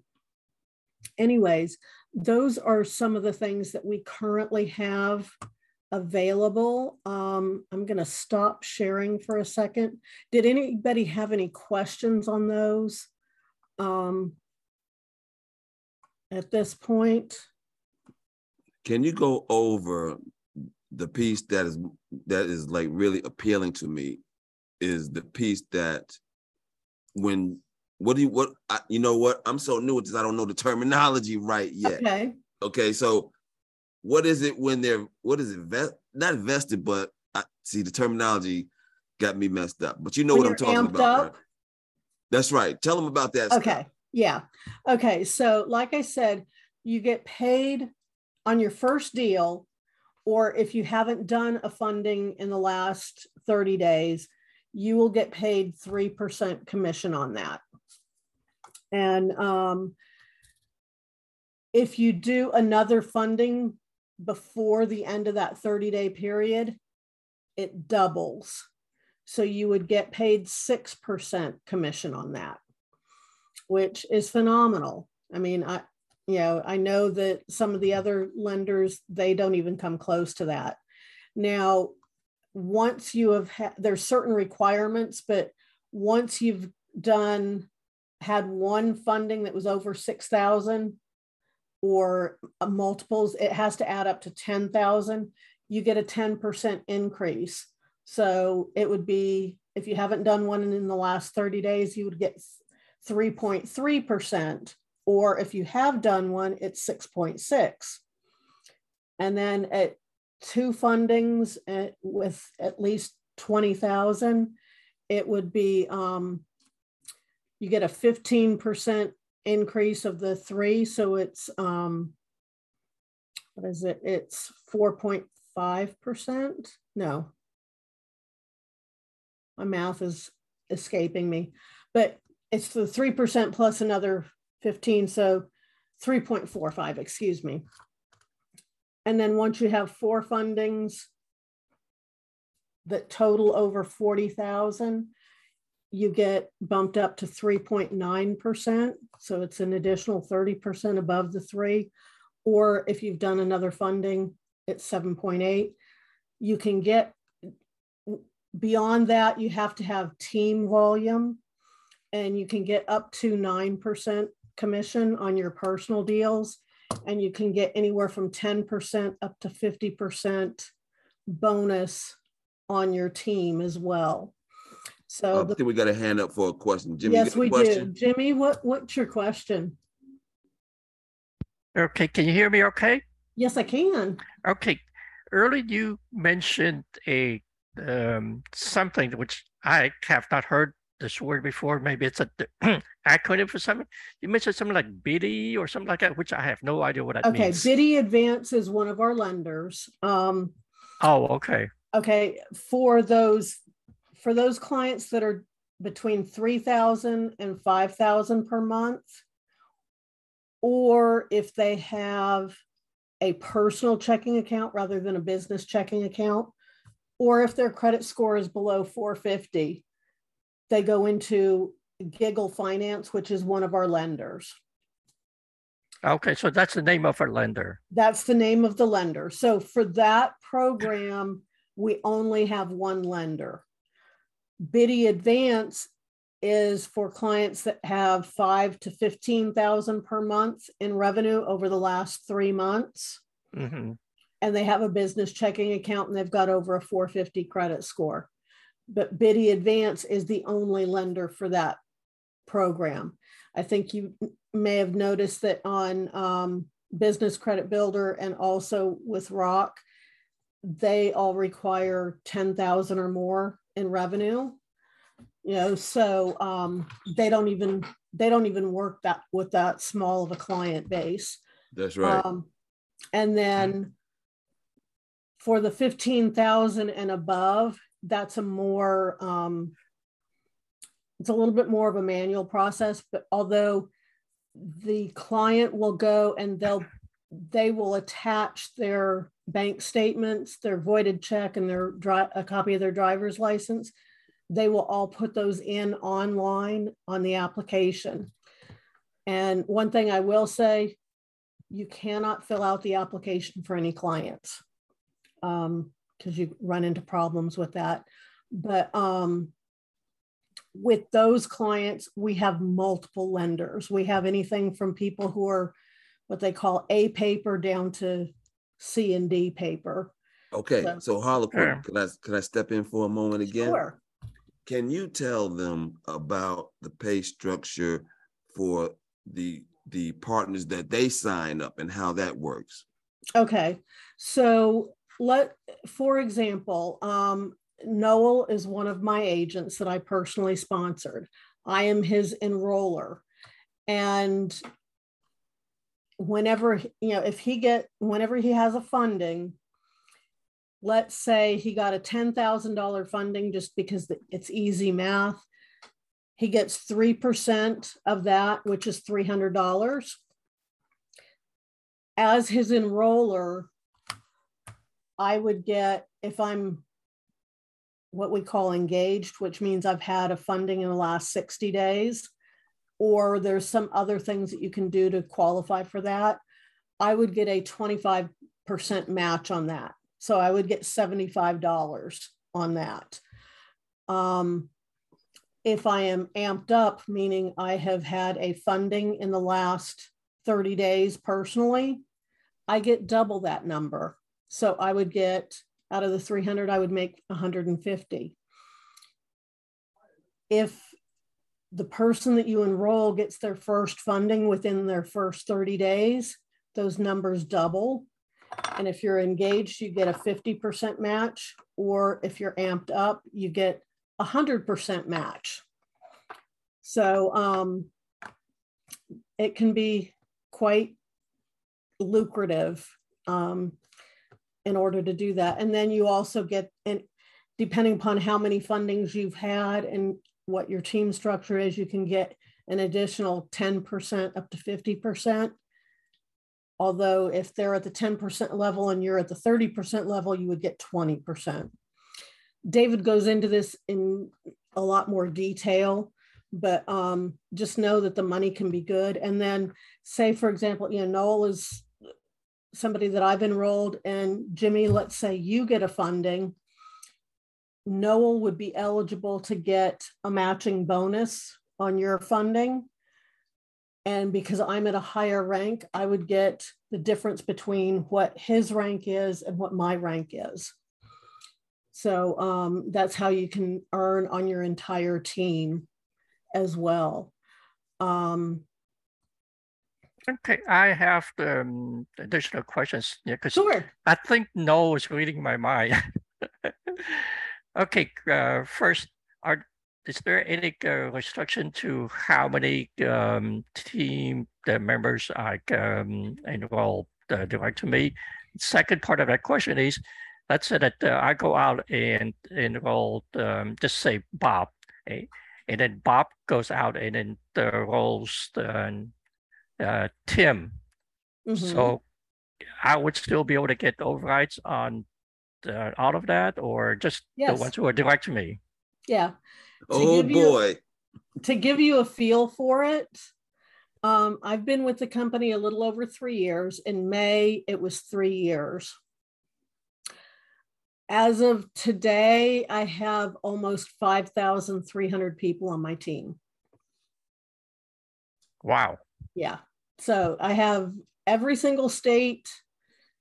anyways, those are some of the things that we currently have available. I'm going to stop sharing for a second. Did anybody have any questions on those at this point? Can you go over the piece that is like really appealing to me is the piece that when— you know what? I'm so new at this, I don't know the terminology right yet. Okay. Okay. So what is it when they're, what is it? Not vested, but see the terminology got me messed up, but you know what I'm talking about. Right? That's right. Tell them about that. Okay. Stuff. Yeah. Okay. So like I said, you get paid on your first deal, or if you haven't done a funding in the last 30 days, you will get paid 3% commission on that. And if you do another funding before the end of that 30-day period, it doubles. So you would get paid 6% commission on that, which is phenomenal. I mean, I know that some of the other lenders, they don't even come close to that. Now, once you have there's certain requirements, but once you've had one funding that was over 6,000, or multiples, it has to add up to 10,000, you get a 10% increase. So it would be, if you haven't done one in the last 30 days, you would get 3.3%, or if you have done one, it's 6.6. And then at two fundings with at least 20,000, it would be, you get a 15% increase of the three. So it's, what is it? It's 4.5%. No, my mouth is escaping me, but it's the 3% plus another 15. So 3.45, excuse me. And then once you have four fundings that total over 40,000, you get bumped up to 3.9%. So it's an additional 30% above the three. Or if you've done another funding, it's 7.8. You can get beyond that, you have to have team volume, and you can get up to 9% commission on your personal deals. And you can get anywhere from 10% up to 50% bonus on your team as well. So I think we got a hand up for a question. Jimmy, yes, we do. Jimmy, what's your question? Okay, can you hear me okay? Yes, I can. Okay, earlier you mentioned a something which I have not heard this word before. Maybe it's an acronym for something. You mentioned something like Biddy or something like that, which I have no idea what that means. Okay, Biddy Advance is one of our lenders. Oh, okay. Okay, for those clients that are between 3,000 and 5,000 per month, or if they have a personal checking account rather than a business checking account, or if their credit score is below 450, they go into Giggle Finance, which is one of our lenders. Okay, so that's the name of our lender. That's the name of the lender. So for that program, we only have one lender. Biddy Advance is for clients that have 5 to 15,000 per month in revenue over the last 3 months. Mm-hmm. And they have a business checking account and they've got over a 450 credit score. But Biddy Advance is the only lender for that program. I think you may have noticed that on Business Credit Builder and also with ROK, they all require 10,000 or more in revenue, you know, so they don't even work that with that small of a client base. That's right. And then for the 15,000 and above, that's a more it's a little bit more of a manual process, but although the client will go and they will attach their bank statements, their voided check, and a copy of their driver's license. They will all put those in online on the application. And one thing I will say, you cannot fill out the application for any clients because you run into problems with that. But with those clients, we have multiple lenders. We have anything from people who are what they call A paper down to C and D paper. Okay, so Harlequin, sure. Can I step in for a moment again? Sure. Can you tell them about the pay structure for the partners that they sign up and how that works? Okay, so for example, Noel is one of my agents that I personally sponsored. I am his enroller, and whenever he has a funding, let's say he got a $10,000 funding just because it's easy math, he gets 3% of that, which is $300. As his enroller, I would get, if I'm what we call engaged, which means I've had a funding in the last 60 days, or there's some other things that you can do to qualify for that, I would get a 25% match on that. So I would get $75 on that. If I am amped up, meaning I have had a funding in the last 30 days personally, I get double that number. So I would get, out of the 300, I would make 150. If the person that you enroll gets their first funding within their first 30 days, those numbers double. And if you're engaged, you get a 50% match, or if you're amped up, you get 100% match. So it can be quite lucrative in order to do that. And then you also get, and depending upon how many fundings you've had and what your team structure is, you can get an additional 10% up to 50%. Although if they're at the 10% level and you're at the 30% level, you would get 20%. David goes into this in a lot more detail, but just know that the money can be good. And then say, for example, you know, Noel is somebody that I've enrolled, and Jimmy, let's say you get a funding, Noel would be eligible to get a matching bonus on your funding. And because I'm at a higher rank, I would get the difference between what his rank is and what my rank is. So that's how you can earn on your entire team as well. Okay, I have additional questions. Yeah, sure. I think Noel is reading my mind. Okay, first, is there any restriction to how many team members I can enroll directly? Second part of that question is, let's say that I go out and enroll, just say Bob, and then Bob goes out and then enrolls Tim. Mm-hmm. So I would still be able to get overrides on all of that, or just yes, the ones who are direct to me? Yeah. Oh boy. To give you a feel for it, I've been with the company a little over 3 years. In May, it was 3 years. As of today, I have almost 5,300 people on my team. Wow. Yeah. So I have every single state,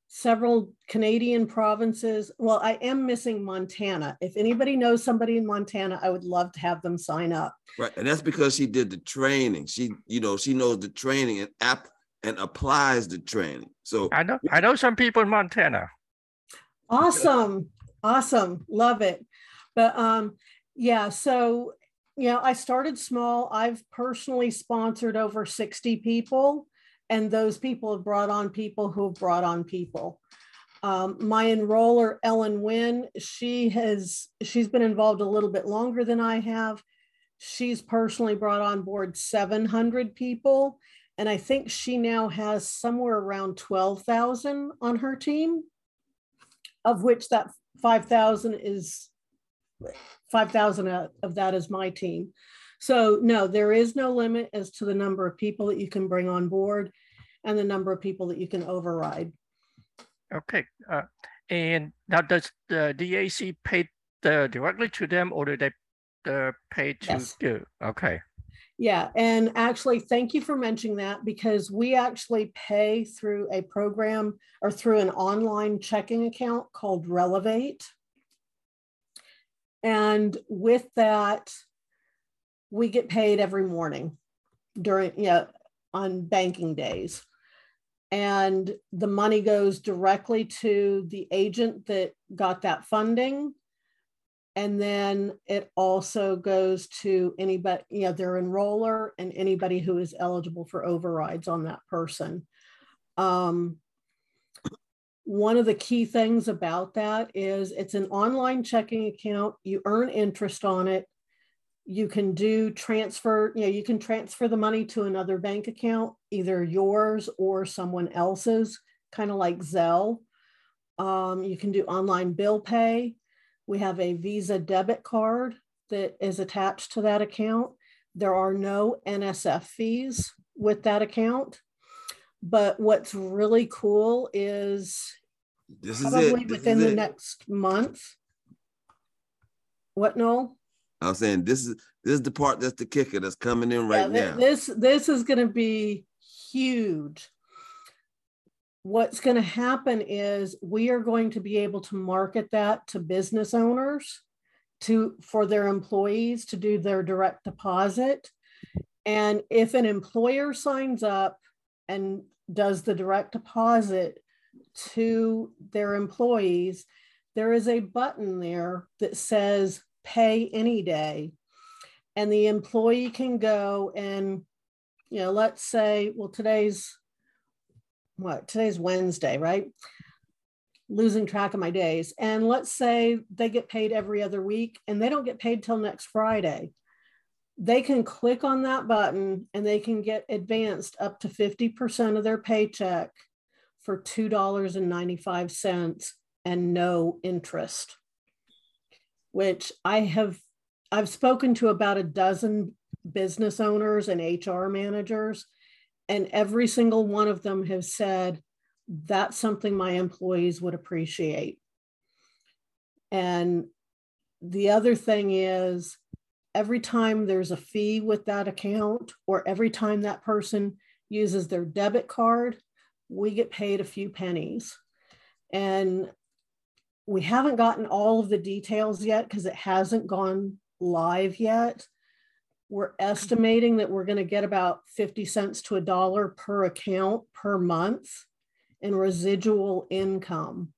several Canadian provinces. Well, I am missing Montana. If anybody knows somebody in Montana, I would love to have them sign up. Right. And that's because she did the training. She, you know, she knows the training and applies the training. So I know some people in Montana. Awesome. Awesome. Love it. But yeah, so, you know, I started small. I've personally sponsored over 60 people, and those people have brought on people who have brought on people. My enroller, Ellen Wynn, she's been involved a little bit longer than I have. She's personally brought on board 700 people, and I think she now has somewhere around 12,000 on her team, of which that 5,000 of that is my team. So no, there is no limit as to the number of people that you can bring on board and the number of people that you can override. Okay. And now, does the DAC pay directly to them, or do they pay to you? Okay. Yeah. And actually, thank you for mentioning that, because we actually pay through a program or through an online checking account called Relevate. And with that, we get paid every morning during, you know, on banking days. And the money goes directly to the agent that got that funding. And then it also goes to anybody, you know, their enroller and anybody who is eligible for overrides on that person. One of the key things about that is it's an online checking account. You earn interest on it. You can do transfer, you know, you can transfer the money to another bank account, either yours or someone else's, kind of like Zelle. You can do online bill pay. We have a Visa debit card that is attached to that account. There are no NSF fees with that account. But what's really cool is probably within the next month. What, Noel? I was saying this is the part that's the kicker that's coming in right now. This is going to be huge. What's going to happen is we are going to be able to market that to business owners, for their employees to do their direct deposit. And if an employer signs up and does the direct deposit to their employees, there is a button there that says pay any day. And the employee can go and, you know, let's say, well, today's Wednesday, right? Losing track of my days. And let's say they get paid every other week and they don't get paid till next Friday. They can click on that button and they can get advanced up to 50% of their paycheck for $2.95 and no interest, which I've spoken to about a dozen business owners and HR managers, and every single one of them have said, that's something my employees would appreciate. And the other thing is, every time there's a fee with that account, or every time that person uses their debit card, we get paid a few pennies. And we haven't gotten all of the details yet because it hasn't gone live yet. We're estimating that we're going to get about 50 cents to $1 per account per month in residual income.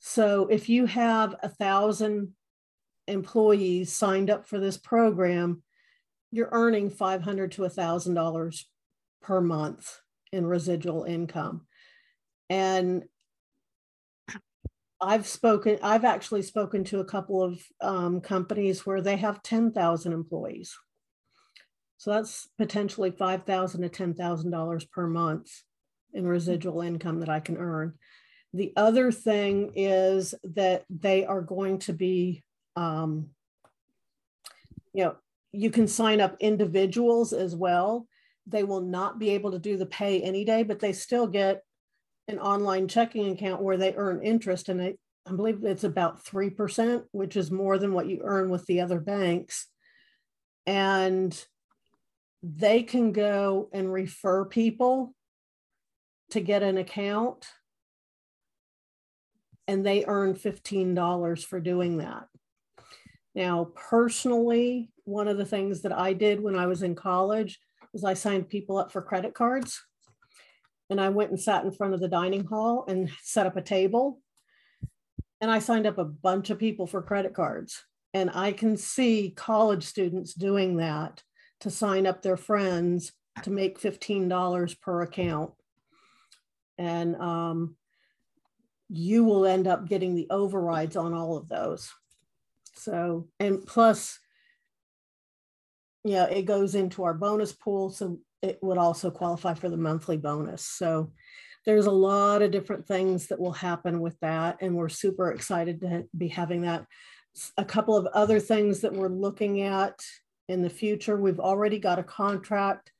So if you have 1,000 employees signed up for this program, you're earning $500 to $1,000 per month in residual income. And I've actually spoken to a couple of companies where they have 10,000 employees. So that's potentially $5,000 to $10,000 per month in residual income that I can earn. The other thing is that they are going to be, you can sign up individuals as well. They will not be able to do the pay any day, but they still get an online checking account where they earn interest. And I believe it's about 3%, which is more than what you earn with the other banks. And they can go and refer people to get an account. And they earn $15 for doing that. Now, personally, one of the things that I did when I was in college was I signed people up for credit cards. And I went and sat in front of the dining hall and set up a table. And I signed up a bunch of people for credit cards. And I can see college students doing that to sign up their friends to make $15 per account. And you will end up getting the overrides on all of those. So, and plus, yeah, it goes into our bonus pool. So it would also qualify for the monthly bonus. So there's a lot of different things that will happen with that. And we're super excited to be having that. A couple of other things that we're looking at in the future, we've already got a contract.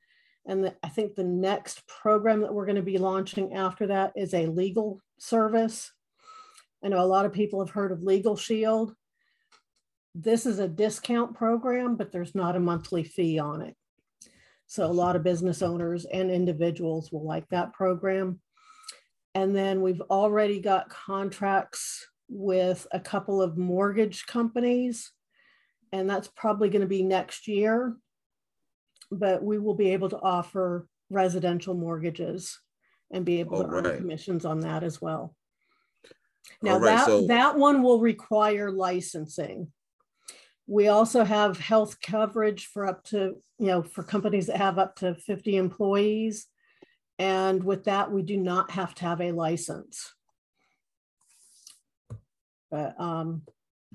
And I think the next program that we're going to be launching after that is a legal service. I know a lot of people have heard of Legal Shield. This is a discount program, but there's not a monthly fee on it. So a lot of business owners and individuals will like that program. And then we've already got contracts with a couple of mortgage companies, and that's probably going to be next year, but we will be able to offer residential mortgages and be able to earn commissions on that as well. Now that one will require licensing. We also have health coverage for up to, for companies that have up to 50 employees. And with that, we do not have to have a license. But, and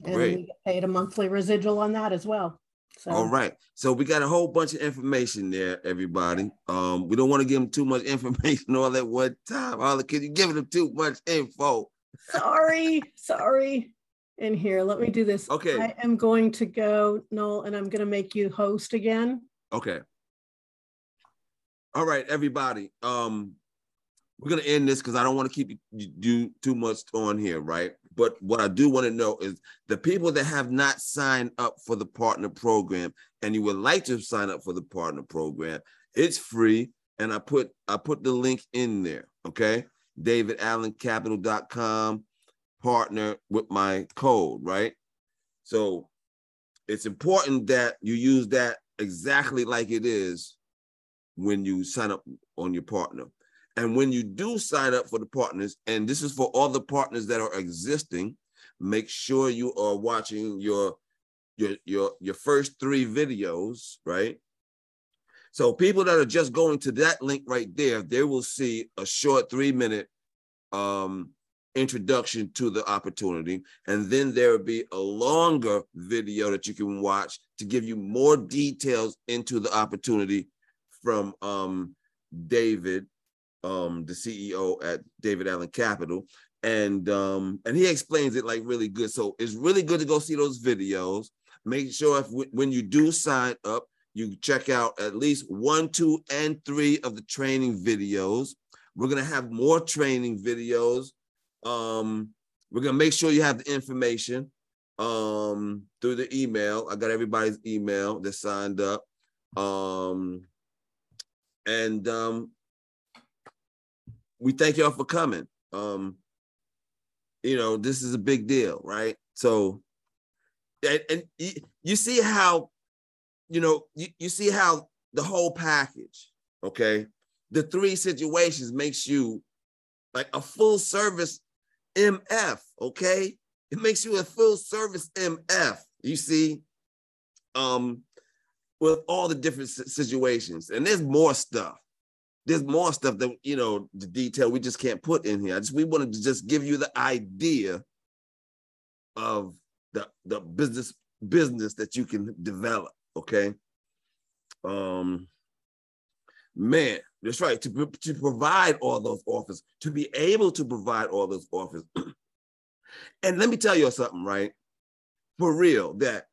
we get paid a monthly residual on that as well. So. All right. So we got a whole bunch of information there, everybody. We don't want to give them too much information all at one time. All the kids, you're giving them too much info. Sorry. In here, let me do this. Okay. I am going to go, Noel, and I'm going to make you host again. Okay. All right, everybody. We're going to end this because I don't want to keep you do too much on here, right? But what I do want to know is the people that have not signed up for the partner program and you would like to sign up for the partner program, It's free, and I put the link in there, okay? DavidAllenCapital.com, partner with my code, right? So it's important that you use that exactly like it is when you sign up on your partner. And when you do sign up for the partners, and this is for all the partners that are existing, make sure you are watching your first three videos, right? So people that are just going to that link right there, they will see a short 3-minute introduction to the opportunity. And then there will be a longer video that you can watch to give you more details into the opportunity from David, the CEO at David Allen Capital. And he explains it like really good. So it's really good to go see those videos. Make sure when you do sign up, you check out at least 1, 2, and 3 of the training videos. We're gonna have more training videos. We're gonna make sure you have the information through the email. I got everybody's email that signed up. We thank y'all for coming. You know, this is a big deal, right? So, and you see how, you know, you see how the whole package, okay? The three situations makes you like a full service MF, okay? It makes you a full service MF, you see? With all the different situations. And there's more stuff. There's more stuff that, you know, the detail we just can't put in here. We wanted to just give you the idea of the business that you can develop, okay? Man, that's right, to provide all those offers, to be able to provide all those offers. And let me tell you something, right? For real, that,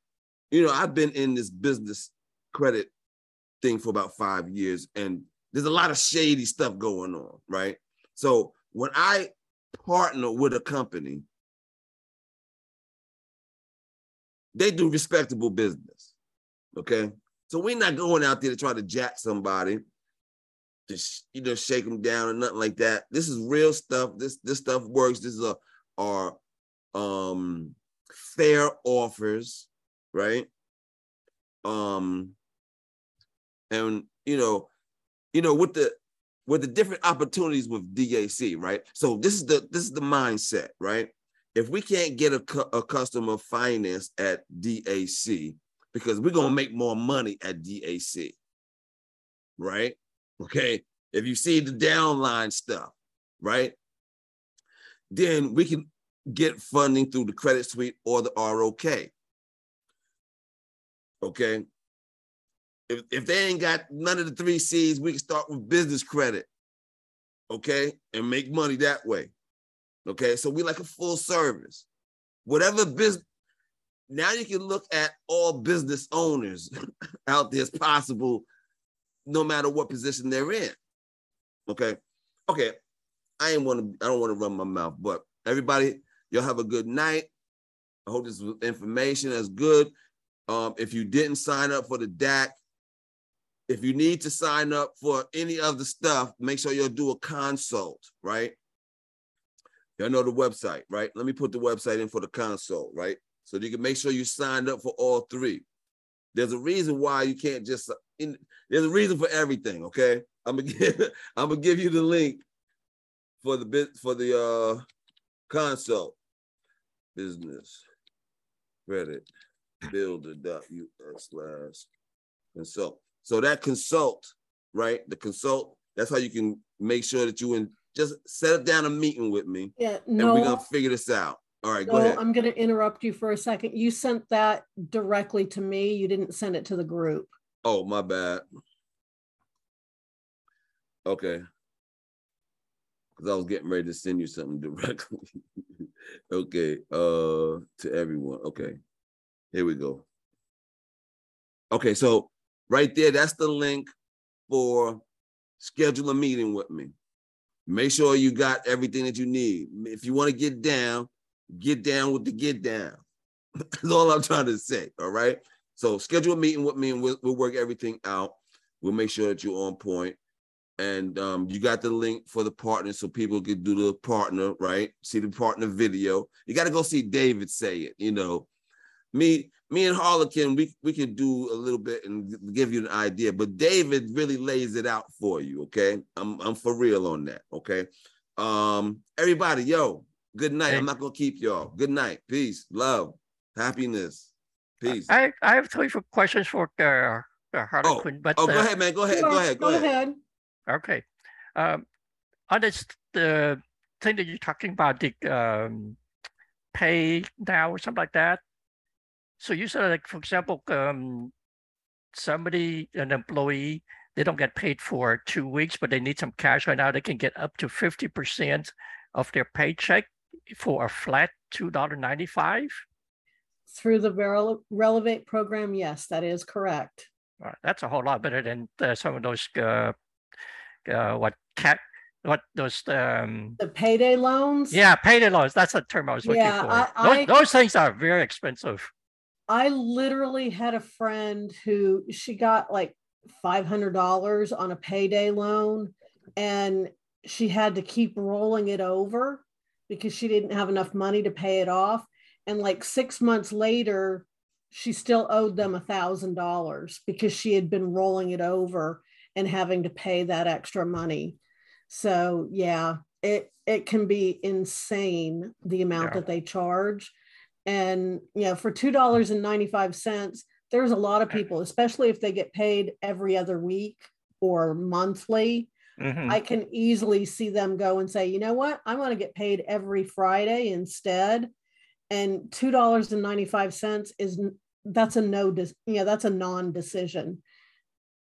you know, I've been in this business credit thing for about 5 years, and there's a lot of shady stuff going on, right? So when I partner with a company, they do respectable business, okay? So we're not going out there to try to jack somebody, to, you know, shake them down or nothing like that. This is real stuff. This stuff works. This is our fair offers, right? And you know, with the different opportunities with DAC, right? So this is the mindset, right? If we can't get a customer financed at DAC, because we're gonna make more money at DAC, right? Okay, if you see the downline stuff, right? Then we can get funding through the Credit Suite or the ROK. Okay. If they ain't got none of the three C's, we can start with business credit, okay? And make money that way, okay? So we like a full service. Whatever business, now you can look at all business owners out there as possible, no matter what position they're in, okay? Okay, I don't wanna run my mouth, but everybody, y'all have a good night. I hope this information is good. If you didn't sign up for the DAC, if you need to sign up for any other stuff, make sure you'll do a consult, right? Y'all know the website, right? Let me put the website in for the consult, right? So you can make sure you signed up for all three. There's a reason why you can't just, there's a reason for everything, okay? I'm gonna give you the link for the consult. Business Credit Builder.US /consult. So that consult, right? The consult, that's how you can make sure that you just set down a meeting with me. Yeah, no, and we're gonna figure this out. All right, no, go ahead. I'm gonna interrupt you for a second. You sent that directly to me. You didn't send it to the group. Oh, my bad. Okay. Cause I was getting ready to send you something directly. Okay, to everyone, okay. Here we go. Okay, so right there, that's the link for schedule a meeting with me. Make sure you got everything that you need. If you want to get down with the get down. That's all I'm trying to say, all right? So schedule a meeting with me and we'll work everything out. We'll make sure that you're on point. And you got the link for the partner so people can do the partner, right? See the partner video. You got to go see David say it, you know. Me and Harlequin, we can do a little bit and give you an idea, but David really lays it out for you, okay? I'm for real on that, okay? Everybody, yo, good night. Hey. I'm not going to keep y'all. Good night. Peace, love, happiness. Peace. I have three questions for Harlequin. Go ahead, man. Go ahead. Okay. On this, the thing that you're talking about, the pay now or something like that. So you said, like, for example, somebody, an employee, they don't get paid for 2 weeks, but they need some cash right now. They can get up to 50% of their paycheck for a flat $2.95? Through the Relevate program, yes, that is correct. All right. That's a whole lot better than some of those, the payday loans? Yeah, payday loans. That's the term I was looking for. Those things are very expensive. I literally had a friend who she got like $500 on a payday loan, and she had to keep rolling it over because she didn't have enough money to pay it off. And like 6 months later, she still owed them $1,000 because she had been rolling it over and having to pay that extra money. So yeah, it can be insane, the amount that they charge. And, you know, for $2.95, there's a lot of people, especially if they get paid every other week or monthly, I can easily see them go and say, you know what, I want to get paid every Friday instead. And $2.95 that's a non-decision.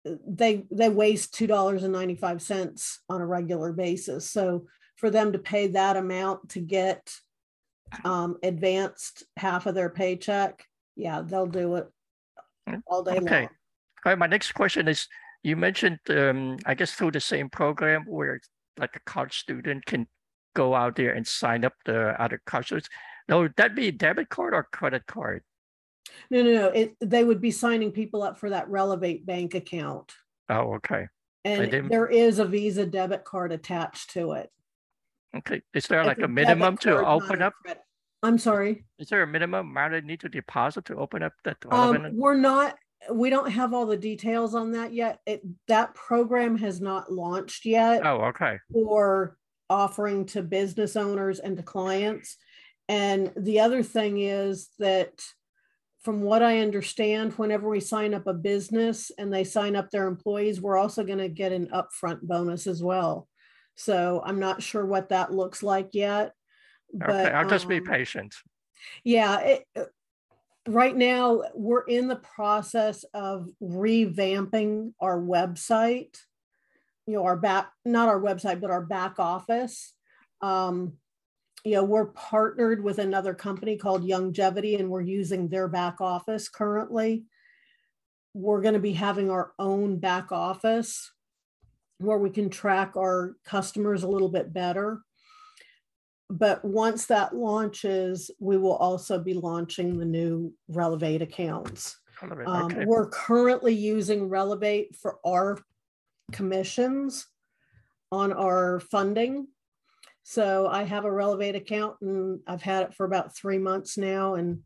They waste $2.95 on a regular basis. So for them to pay that amount to get advanced half of their paycheck, yeah, they'll do it all day long. All right, my next question is, you mentioned I guess through the same program where like a college student can go out there and sign up the other customers. Now, would that be debit card or credit card? No, they would be signing people up for that Relevate bank account. Oh, okay. And there is a Visa debit card attached to it. Okay. Is there like a minimum to open up? I'm sorry? Is there a minimum amount I need to deposit to open up that? We don't have all the details on that yet. That program has not launched yet. Oh, okay. For offering to business owners and to clients. And the other thing is that from what I understand, whenever we sign up a business and they sign up their employees, we're also going to get an upfront bonus as well. So I'm not sure what that looks like yet. But, I'll just be patient. Yeah. Right now, we're in the process of revamping our website, you know, our back office. You know, we're partnered with another company called Youngevity, and we're using their back office currently. We're going to be having our own back office where we can track our customers a little bit better. But once that launches, we will also be launching the new Relevate accounts. We're currently using Relevate for our commissions on our funding. So I have a Relevate account, and I've had it for about 3 months now and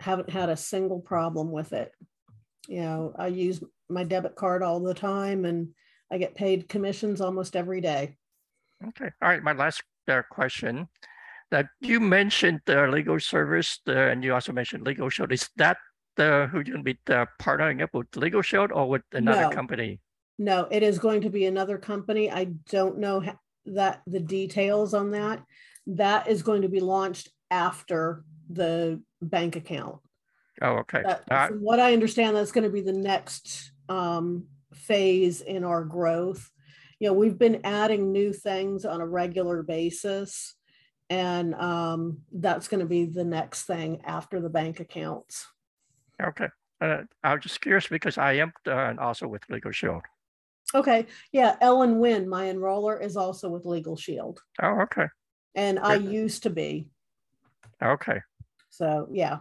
haven't had a single problem with it. You know, I use my debit card all the time, and I get paid commissions almost every day. Okay. All right. My last question. That you mentioned the legal service, and you also mentioned Legal Shield. Is that who you're going to be partnering up with, Legal Shield, or with another company? No, it is going to be another company. I don't know the details on that. That is going to be launched after the bank account. Oh, okay. From what I understand, that's going to be the next phase in our growth. You know, we've been adding new things on a regular basis, and that's going to be the next thing after the bank accounts. Okay. I was just curious because I am also with Legal Shield. Okay. Yeah. Ellen Wynn, my enroller, is also with Legal Shield. Oh, okay. And I used to be. Okay. So, yeah.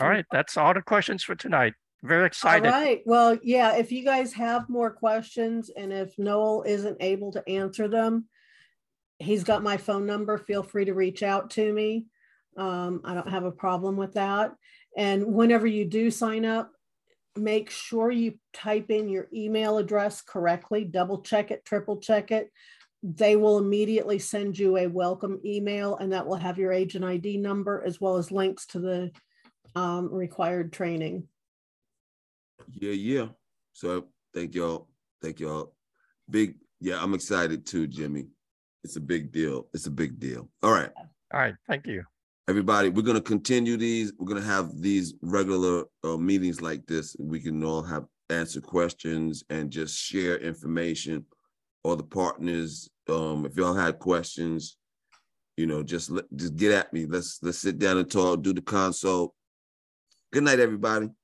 All right. That's all the questions for tonight. Very excited. All right. Well, yeah, if you guys have more questions and if Noel isn't able to answer them, he's got my phone number. Feel free to reach out to me. I don't have a problem with that. And whenever you do sign up, make sure you type in your email address correctly, double check it, triple check it. They will immediately send you a welcome email, and that will have your agent ID number as well as links to the required training. Yeah, yeah. So thank y'all. Thank y'all. Big, yeah, I'm excited too, Jimmy. It's a big deal. It's a big deal. All right. All right. Thank you. Everybody, we're going to continue these. We're going to have these regular meetings like this. We can all have answer questions and just share information. Or the partners, if y'all had questions, you know, just get at me. Let's sit down and talk, do the consult. Good night, everybody.